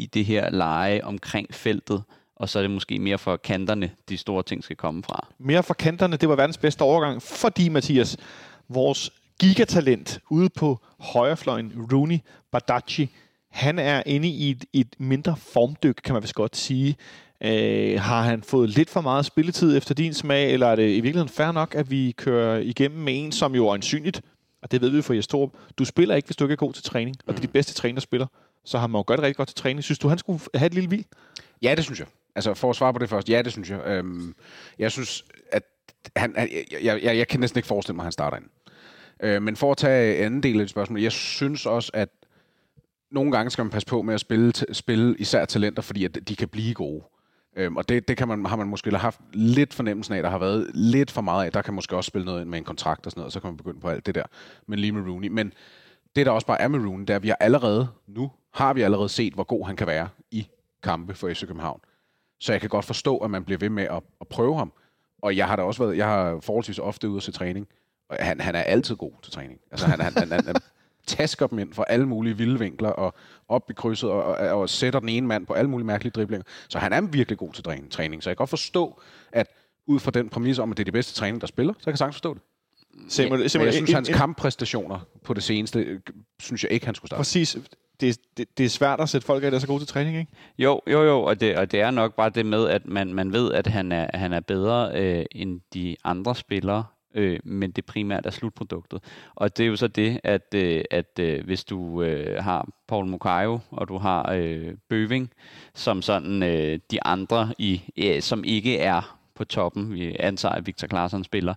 i det her leje omkring feltet, og så er det måske mere for kanterne, de store ting skal komme fra. Mere for kanterne, det var verdens bedste overgang, fordi Mathias, vores gigatalent ude på højrefløjen, Rooney Bardghji, han er inde i et mindre formdyk, kan man vist godt sige. Har han fået lidt for meget spilletid efter din smag, eller er det i virkeligheden fair nok, at vi kører igennem med en, som jo er ansynligt, og det ved vi fra Jes Torup, du spiller ikke, hvis du ikke er god til træning, og det er de bedste træner, der spiller, så har man jo godt rigtig godt til træning. Synes du, han skulle have et lille hvil? Ja, det synes jeg. Altså, for at svare på det først, ja, det synes jeg. Jeg synes, at jeg kan næsten ikke forestille mig, at han starter ind. Men for at tage anden del af det spørgsmål, jeg synes også, at nogle gange skal man passe på med at spille især talenter, fordi at de kan blive gode. Og det kan man, har man måske haft lidt fornemmelsen af, der har været lidt for meget af. Der kan måske også spille noget ind med en kontrakt og sådan noget, og så kan man begynde på alt det der. Men lige med Rooney. Men det, der også bare er med Rooney, det er, at vi allerede set, hvor god han kan være i kampe for FC København. Så jeg kan godt forstå, at man bliver ved med at prøve ham. Og jeg har forholdsvis ofte ude at se træning. Og han er altid god til træning. Altså han tasker dem ind fra alle mulige vilde vinkler og op i krydset og sætter den ene mand på alle mulige mærkelige driblinger. Så han er virkelig god til træning. Så jeg kan godt forstå, at ud fra den præmis om, at det er de bedste træner, der spiller, så jeg kan sagtens forstå det. Men jeg synes, hans kamppræstationer på det seneste, synes jeg ikke, han skulle starte. Præcis. Det er svært at sætte folk af, der er så gode til træning, ikke? Jo, og det er nok bare det med, at man ved, at han er bedre end de andre spillere, men det primært er slutproduktet. Og det er jo så det, at hvis du har Paul Mukayo, og du har Bøving, som sådan de andre, som ikke er på toppen, vi antager, at Victor Claesson spiller,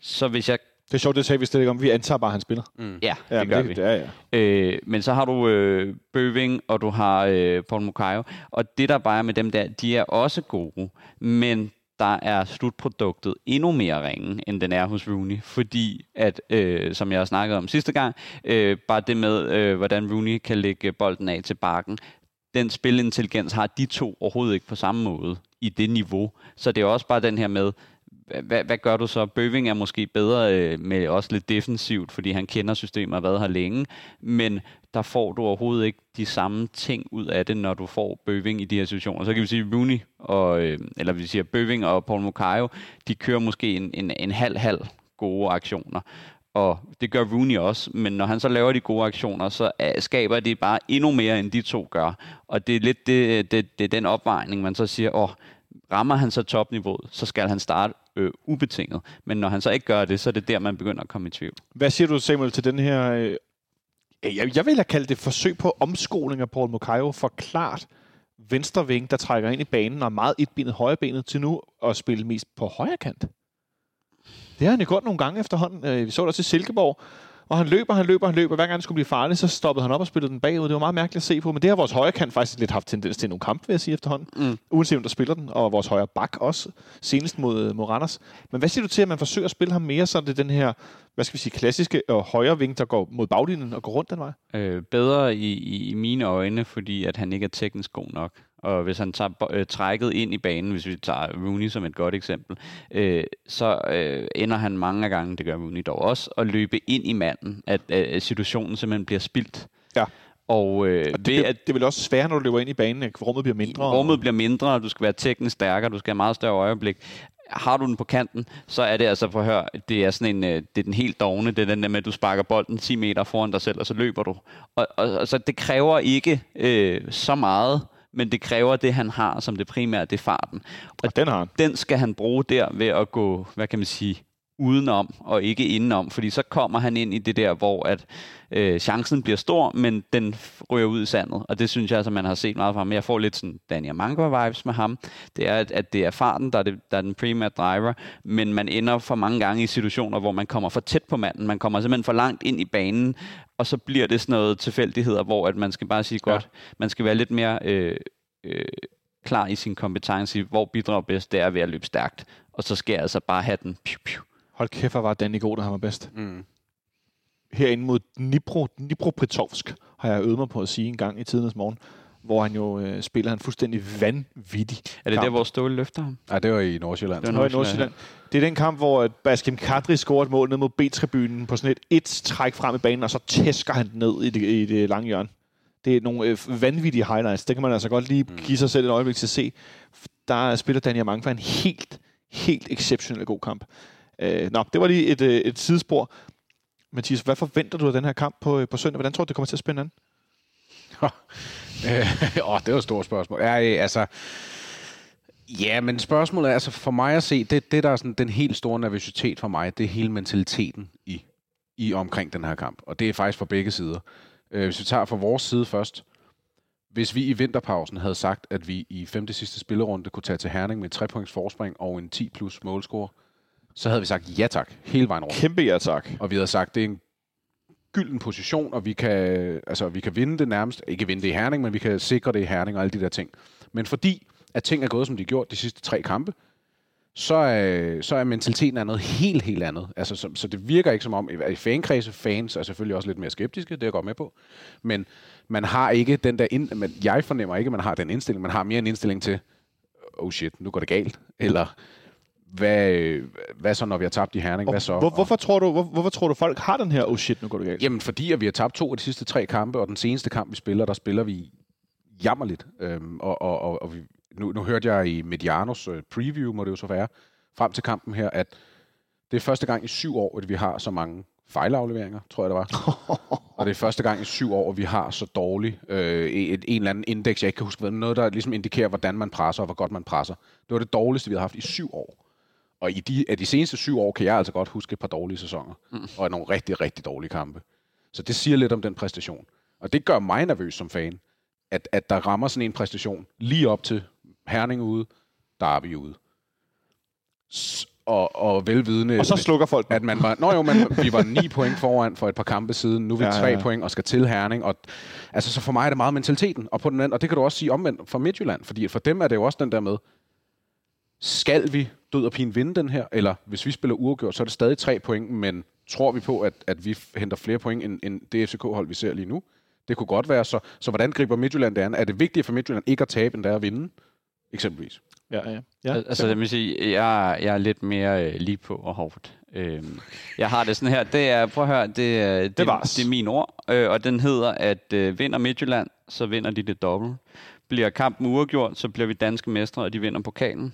så hvis jeg... Det er sjovt, det sagde vi slet ikke om. Vi antager bare, han spiller. Mm. Ja, det gør vi. Det er, ja. Men så har du Bøving, og du har Paul Mukayo. Og det, der bare med dem der, de er også gode. Men der er slutproduktet endnu mere ringe, end den er hos Rooney. Fordi, at, som jeg snakkede om sidste gang, bare det med, hvordan Rooney kan lægge bolden af til Parken, den spilintelligens har de to overhovedet ikke på samme måde i det niveau. Så det er også bare den her med, hvad gør du så? Bøving er måske bedre med også lidt defensivt, fordi han kender systemet og har været her længe, men der får du overhovedet ikke de samme ting ud af det, når du får Bøving i de her situationer. Så kan vi sige, at Rooney og, eller vi siger Bøving og Paul Mukayo, de kører måske en halv gode aktioner. Og det gør Rooney også, men når han så laver de gode aktioner, så skaber det bare endnu mere, end de to gør. Og det er lidt det er den opvejning, man så siger, rammer han så topniveauet, så skal han starte ubetinget. Men når han så ikke gør det, så er det der, man begynder at komme i tvivl. Hvad siger du, Samuel, til den her... Jeg vil have kaldt det forsøg på omskoling af Paul Mukayo for klart venstre ving, der trækker ind i banen og er meget etbenet højrebenet til nu at spille mest på højre kant. Det har han jo gjort nogle gange efterhånden. Vi så det også i Silkeborg, og han løber. Hver gang han skulle blive farlig, så stoppede han op og spillede den bagud. Det var meget mærkeligt at se på, men det har vores højre kant faktisk lidt haft tendens til nogle kampe, vil jeg sige, efterhånden. Uanset hvem der spiller den, og vores højre bak også, senest mod Randers. Men hvad siger du til, at man forsøger at spille ham mere, så det den her, hvad skal vi sige, klassiske højre ving, der går mod baglinjen og går rundt den vej? Bedre i mine øjne, fordi at han ikke er teknisk god nok. Og hvis han tager trækket ind i banen, hvis vi tager Rooney som et godt eksempel, så ender han mange af gange, det gør Rooney dog også, at løbe ind i manden, at situationen simpelthen bliver spildt. Ja. Og det vil også svære, når du løber ind i banen, at rummet bliver mindre. Du skal være teknisk stærkere, du skal have meget større øjeblik. Har du den på kanten, så er det altså, det er den helt dogne, det er den der med, at du sparker bolden 10 meter foran dig selv, og så løber du. Og så det kræver ikke så meget, men det kræver det, han har som det primære, det er farten. Og den har han. Den skal han bruge der ved at gå, udenom og ikke indenom, fordi så kommer han ind i det der, hvor at chancen bliver stor, men den ryger ud i sandet, og det synes jeg, altså, man har set meget fra ham. Jeg får lidt sådan Daniel Manko-vibes med ham. Det er, at det er farten, der er den primære driver, men man ender for mange gange i situationer, hvor man kommer for tæt på manden, man kommer simpelthen for langt ind i banen, og så bliver det sådan noget tilfældigheder, hvor at man skal bare sige godt, man skal være lidt mere klar i sin kompetence, hvor bidrager bedst, det er ved at løbe stærkt, og så skal jeg altså bare have den Hold kæft, hvor var Danny god, der han var bedst. Herinde mod Dnipropetrovsk har jeg øvet mig på at sige en gang i tidernes morgen, hvor han jo spiller han fuldstændig vanvittig kamp. Er det der, hvor Ståle løfter ham? Nej, det var i Nordsjælland. Det er den kamp, hvor Baskim Kadri scorer et mål ned mod B-tribunen på sådan et træk frem i banen, og så tæsker han ned i det lange hjørne. Det er nogle vanvittige highlights. Det kan man altså godt lige give sig selv et øjeblik til at se. Der spiller Daniel Mang for en helt exceptionelt god kamp. Det var lige et sidespor. Mathias, hvad forventer du af den her kamp på søndag? Hvordan tror du, det kommer til at spænde an? Det var et stort spørgsmål. Men spørgsmålet er, altså for mig at se, det der er sådan den helt store nervøsitet for mig, det er hele mentaliteten i omkring den her kamp. Og det er faktisk fra begge sider. Hvis vi tager fra vores side først. Hvis vi i vinterpausen havde sagt, at vi i femte sidste spillerunde kunne tage til Herning med et 3-points forspring og en 10+ målscore, så havde vi sagt ja tak hele vejen rundt. Kæmpe ja tak. Og vi havde sagt, det er en gylden position, og vi kan vinde det nærmest. Ikke vinde det i Herning, men vi kan sikre det i Herning og alle de der ting. Men fordi at ting er gået, som de gjorde de sidste 3 kampe, så er mentaliteten af noget helt andet. Altså, så det virker ikke som om, i fankredse, fans er selvfølgelig også lidt mere skeptiske, det er jeg godt med på. Men man har ikke den der, jeg fornemmer ikke, man har den indstilling. Man har mere en indstilling til, oh shit, nu går det galt, eller... Hvad så, når vi har tabt i Herning? Hvad så? Hvorfor tror du, folk har den her, oh shit, nu går det galt? Jamen, fordi at vi har tabt 2 af de sidste 3 kampe, og den seneste kamp, vi spiller, der spiller vi jammerligt. Og vi, nu hørte jeg i Medianos preview, må det jo så være, frem til kampen her, at det er første gang i 7 år, at vi har så mange fejlafleveringer, tror jeg, det var. Og det er første gang i 7 år, at vi har så dårlig en eller anden indeks, jeg ikke kan huske, hvad, noget, der ligesom indikerer, hvordan man presser, og hvor godt man presser. Det var det dårligste, vi har haft i 7 år. Og af de seneste 7 år kan jeg altså godt huske et par dårlige sæsoner, og nogle rigtig, rigtig dårlige kampe. Så det siger lidt om den præstation. Og det gør mig nervøs som fan, at der rammer sådan en præstation lige op til Herning ude, Derby ude. Og velvidende... Og så slukker folk. At man var, vi var 9 point foran for et par kampe siden, nu er vi 3 point og skal til Herning. Og, altså, så for mig er det meget mentaliteten. Og, på den anden, og det kan du også sige omvendt for Midtjylland, fordi for dem er det jo også den der med, skal vi død og pine vinde den her, eller hvis vi spiller uafgjort, så er det stadig 3 point, men tror vi på, at vi henter flere point, end det FCK-hold, vi ser lige nu? Det kunne godt være. Så hvordan griber Midtjylland det an? Er det vigtigt for Midtjylland ikke at tabe, end der at vinde? Eksempelvis. Ja. Altså, det vil sige, jeg er lidt mere lige på og hårdt. Jeg har det sådan her. Det er, prøv at høre, det er min ord. Og den hedder, at vinder Midtjylland, så vinder de det dobbelt. Bliver kampen uafgjort, så bliver vi danske mestre, og de vinder pokalen.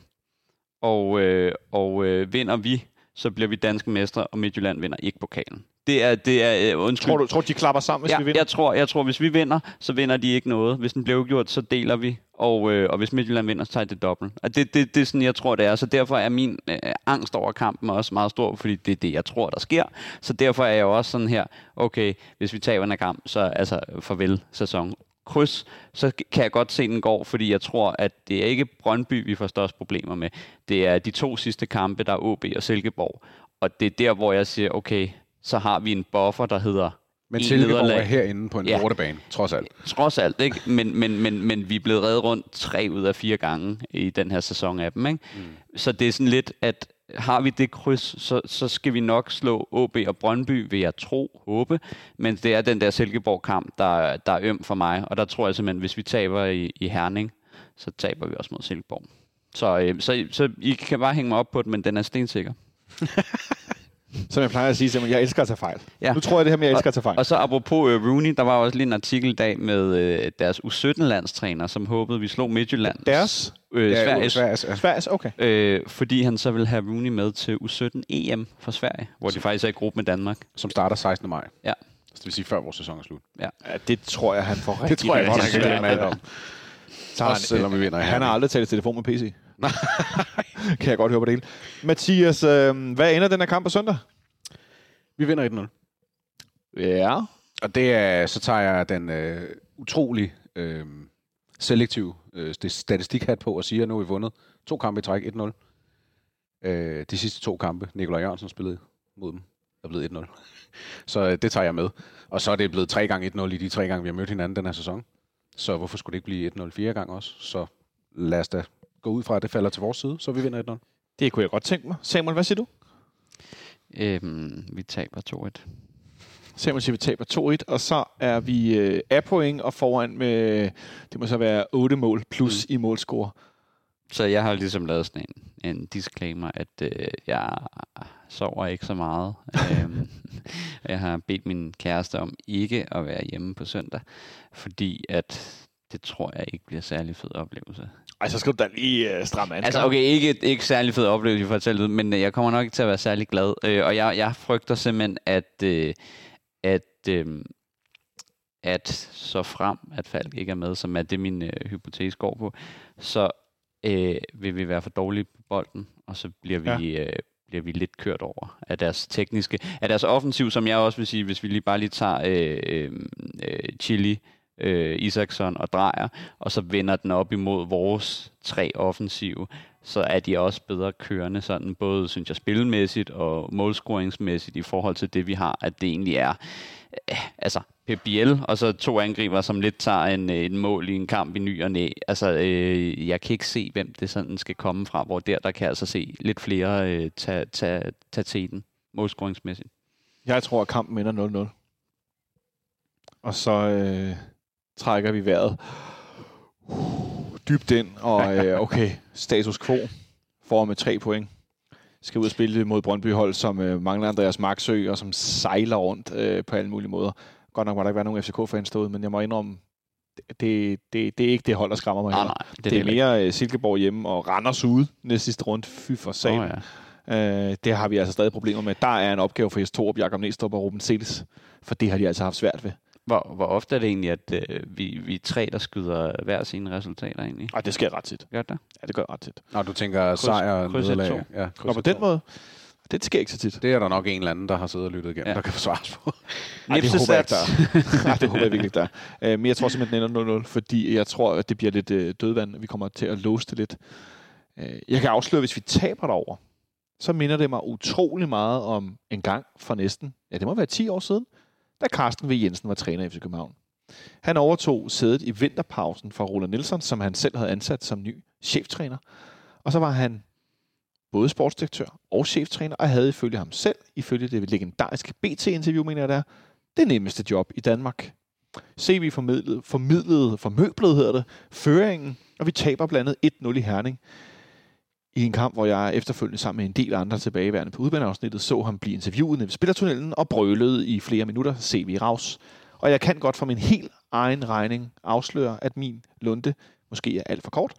Og vinder vi, så bliver vi danske mestre, og Midtjylland vinder ikke pokalen. Det er undskyld. Tror du, de klapper sammen, hvis vi vinder? Jeg tror, hvis vi vinder, så vinder de ikke noget. Hvis den bliver gjort, så deler vi. Og hvis Midtjylland vinder, så tager det dobbelt. Og det er sådan, jeg tror, det er. Så derfor er min angst over kampen også meget stor, fordi det er det, jeg tror, der sker. Så derfor er jeg også sådan her, okay, hvis vi taber en kamp, så altså farvel sæson. Kryds, så kan jeg godt se, den går, fordi jeg tror, at det er ikke Brøndby, vi får størst problemer med. Det er de to sidste kampe, der er AB og Silkeborg. Og det er der, hvor jeg siger, okay, så har vi en buffer, der hedder... Men Silkeborg er herinde på en bortebane, trods alt, ikke? Men vi er blevet reddet rundt 3 ud af 4 gange i den her sæson af dem, ikke? Mm. Så det er sådan lidt, at har vi det kryds, så skal vi nok slå AB og Brøndby, vil jeg tro, håbe. Men det er den der Silkeborg-kamp, der er øm for mig. Og der tror jeg simpelthen, hvis vi taber i Herning, så taber vi også mod Silkeborg. Så I kan bare hænge mig op på det, men den er stensikker. Som jeg plejer at sige, at jeg elsker at tage fejl. Ja. Nu tror jeg det her med, at jeg elsker at tage fejl. Og så apropos Rooney, der var også lige en artikel i dag med deres U17-landstræner, som håbede, vi slog Midtjylland. Deres? Sveriges, okay. Fordi han så vil have Rooney med til U17-EM for Sverige, hvor de faktisk er i gruppe med Danmark. Som starter 16. maj. Ja. Så det vil sige, før vores sæson er slut. Ja. Det tror jeg, han får rigtig. Det tror jeg, han kan med alt om. Selvom vi vinder. Han har aldrig talt i telefon med PC. Nej, kan jeg godt høre på det hele. Mathias, hvad ender den her kamp på søndag? Vi vinder 1-0. Ja. Og det er, så tager jeg den utrolig selektive statistikhat på og siger, at nu har vi vundet 2 kampe i træk, 1-0. De sidste 2 kampe, Nikolaj Jørgensen spillede mod dem, er blevet 1-0. Så det tager jeg med. Og så er det blevet 3 gange 1-0 i de 3 gange, vi har mødt hinanden den her sæson. Så hvorfor skulle det ikke blive 1-0 4 gange også? Så lad os da gå ud fra, at det falder til vores side, så vi vinder 1-0. Det kunne jeg godt tænke mig. Samuel, hvad siger du? Vi taber 2-1. Samuel siger, vi taber 2-1, og så er vi af point og foran med, det må så være 8 mål plus i målscore. Så jeg har ligesom lavet sådan en disclaimer, at jeg sover ikke så meget. Jeg har bedt min kæreste om ikke at være hjemme på søndag, fordi at det tror jeg ikke bliver særlig fed oplevelse. Ej, så skal du da lige stramme an. Altså okay, ikke særlig fed oplevelse for at tælle ud, men jeg kommer nok ikke til at være særlig glad. Og jeg frygter simpelthen, at så frem, at Falk ikke er med, som er det min hypotese går på, så vil vi være for dårlige på bolden, og så bliver vi lidt kørt over af deres tekniske, af deres offensiv, som jeg også vil sige, hvis vi bare lige tager Chili, Isaksen og Dreyer, og så vender den op imod vores 3 offensive, så er de også bedre kørende, sådan både, synes jeg, spilmæssigt og målscoringsmæssigt i forhold til det, vi har, at det egentlig er altså Pep Biel, og så 2 angriber, som lidt tager en mål i en kamp i ny og næ. Altså, jeg kan ikke se, hvem det sådan skal komme fra, hvor der kan jeg altså se lidt flere tage til den, målscoringsmæssigt. Jeg tror, at kampen ender 0-0. Og så trækker vi vejret dybt ind, og okay, status quo får med 3 point. Skal ud og spille mod Brøndby-hold, som mangler Andreas Marksø, og som sejler rundt på alle mulige måder. Godt nok må der ikke være nogen FCK-fans derude, men jeg må indrømme, det er ikke det hold, der skræmmer mig heller. Nej, det er mere Silkeborg hjemme og Randers ude næste sidste runde. Fy for satan. Det har vi altså stadig problemer med. Der er en opgave for Jes Torup, Jakob Næstrup og Ruben Seles, for det har de altså haft svært ved. Hvor ofte er det egentlig, at vi 3, der skyder hver sine resultater egentlig? Ej, det sker ret tit. Gør det? Ja, det gør ret tit. Nå, du tænker sejr og nederlag. Ja, nå, på den måde. Det sker ikke så tit. Det er der nok en eller anden, der har siddet og lyttet igennem, der kan forsvares på. Nej, det håber jeg ikke, der. Nej, det håber jeg virkelig ikke, der. Men jeg tror simpelthen, den ender 0-0, fordi jeg tror, at det bliver lidt dødvand. Vi kommer til at låse det lidt. Jeg kan afsløre, hvis vi taber derover, så minder det mig utrolig meget om en gang for næsten. Ja, det må være 10 år siden, da Carsten V. Jensen var træner i FC København. Han overtog sædet i vinterpausen fra Roland Nielsen, som han selv havde ansat som ny cheftræner. Og så var han både sportsdirektør og cheftræner, og havde ifølge ham selv, ifølge det legendariske BT-interview, mener jeg det er, det nemmeste job i Danmark. CV formøblede føringen, og vi taber blandt andet 1-0 i Herning. I en kamp, hvor jeg efterfølgende sammen med en del andre tilbageværende på udbaneafsnittet, så ham blive interviewet nede ved spillertunnelen og brølede i flere minutter CV Raus. Og jeg kan godt for min helt egen regning afsløre, at min lunte måske er alt for kort.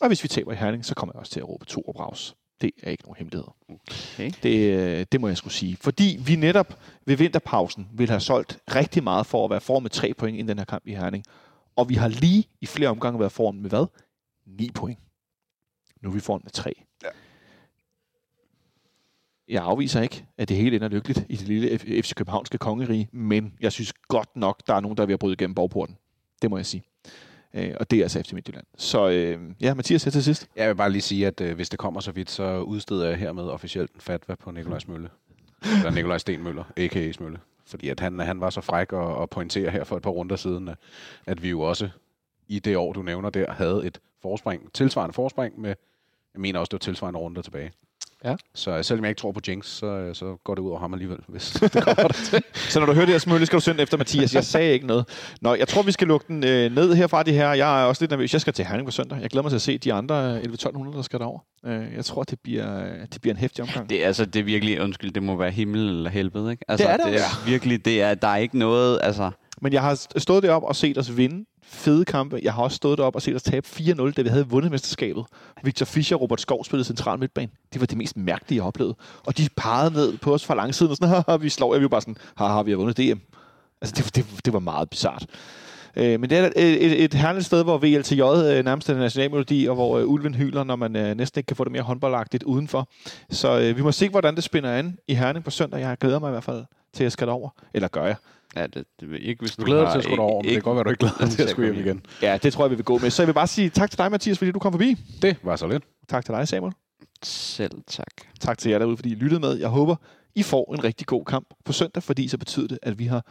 Og hvis vi taber i Herning, så kommer jeg også til at råbe to og Raus. Det er ikke nogen hemmelighed. Okay. Det må jeg skulle sige. Fordi vi netop ved vinterpausen vil have solgt rigtig meget for at være foran med 3 point inden den her kamp i Herning. Og vi har lige i flere omgange været foran med hvad? 9 point. Nu er vi foran med 3. Ja. Jeg afviser ikke, at det hele ender lykkeligt i det lille FC Københavnske kongerige, men jeg synes godt nok, der er nogen, der er ved at bryde igennem bagporten. Det må jeg sige. Og det er altså FC Midtjylland. Så ja, Mathias her til sidst. Jeg vil bare lige sige, at hvis det kommer så vidt, så udsteder jeg hermed officielt en fatwa på Nikolajs Mølle. Eller Nikolaj Stenmøller, a.k.a. Mølle. Fordi at han var så fræk at pointere her for et par runder siden, at vi jo også i det år, du nævner der, havde et tilsvarende forspring med, jeg mener også, det var tilsvarende runder tilbage. Ja. Så selvom jeg ikke tror på Jinx, så går det ud over ham alligevel, hvis det kommer til. Så når du hører det her smølle, skal du sende efter Mathias. Jeg sagde ikke noget. Nå, jeg tror, vi skal lukke den ned herfra, det her. Jeg er også lidt nervøs. Jeg skal til Herning på søndag. Jeg glæder mig til at se de andre 11-1200, der skal derover. Jeg tror, det bliver en heftig omgang. Det er altså, det er virkelig, undskyld, det må være himmel eller helvede, ikke? Altså, det er virkelig, der er ikke noget, altså. Men jeg har stået derop og set os vinde fede kampe. Jeg har også stået deroppe og set os tabe 4-0, da vi havde vundet mesterskabet. Victor Fischer og Robert Skov spillede central midtbane. Det var det mest mærkelige, jeg oplevede. Og de pegede ned på os fra langsiden og sådan, haha, vi slår. Jeg var bare sådan, haha, vi har vundet DM. Altså, det var meget bizart. Men det er et herligt sted, hvor VLTJ nærmest er den nationalmelodi, og hvor ulven hyler, når man næsten ikke kan få det mere håndboldagtigt udenfor. Så vi må se, hvordan det spænder an i Herning på søndag. Jeg glæder mig i hvert fald til at skal over. Eller gør jeg? Ja, ikke, hvis du glæder dig til at skulle over, men det kan godt være, du ikke glæder dig til at skulle hjem igen. Ja, det tror jeg, vi vil gå med. Så jeg vil bare sige tak til dig, Mathias, fordi du kom forbi. Det var så lidt. Tak til dig, Samuel. Selv tak. Tak til jer derude, fordi I lyttede med. Jeg håber, I får en rigtig god kamp på søndag, fordi så betyder det, at vi har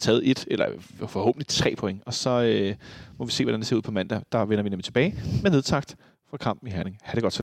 taget 1, eller forhåbentlig 3 point. Og så må vi se, hvordan det ser ud på mandag. Der vender vi nemlig tilbage med nedtakt fra kampen i Herning. Ha' det godt.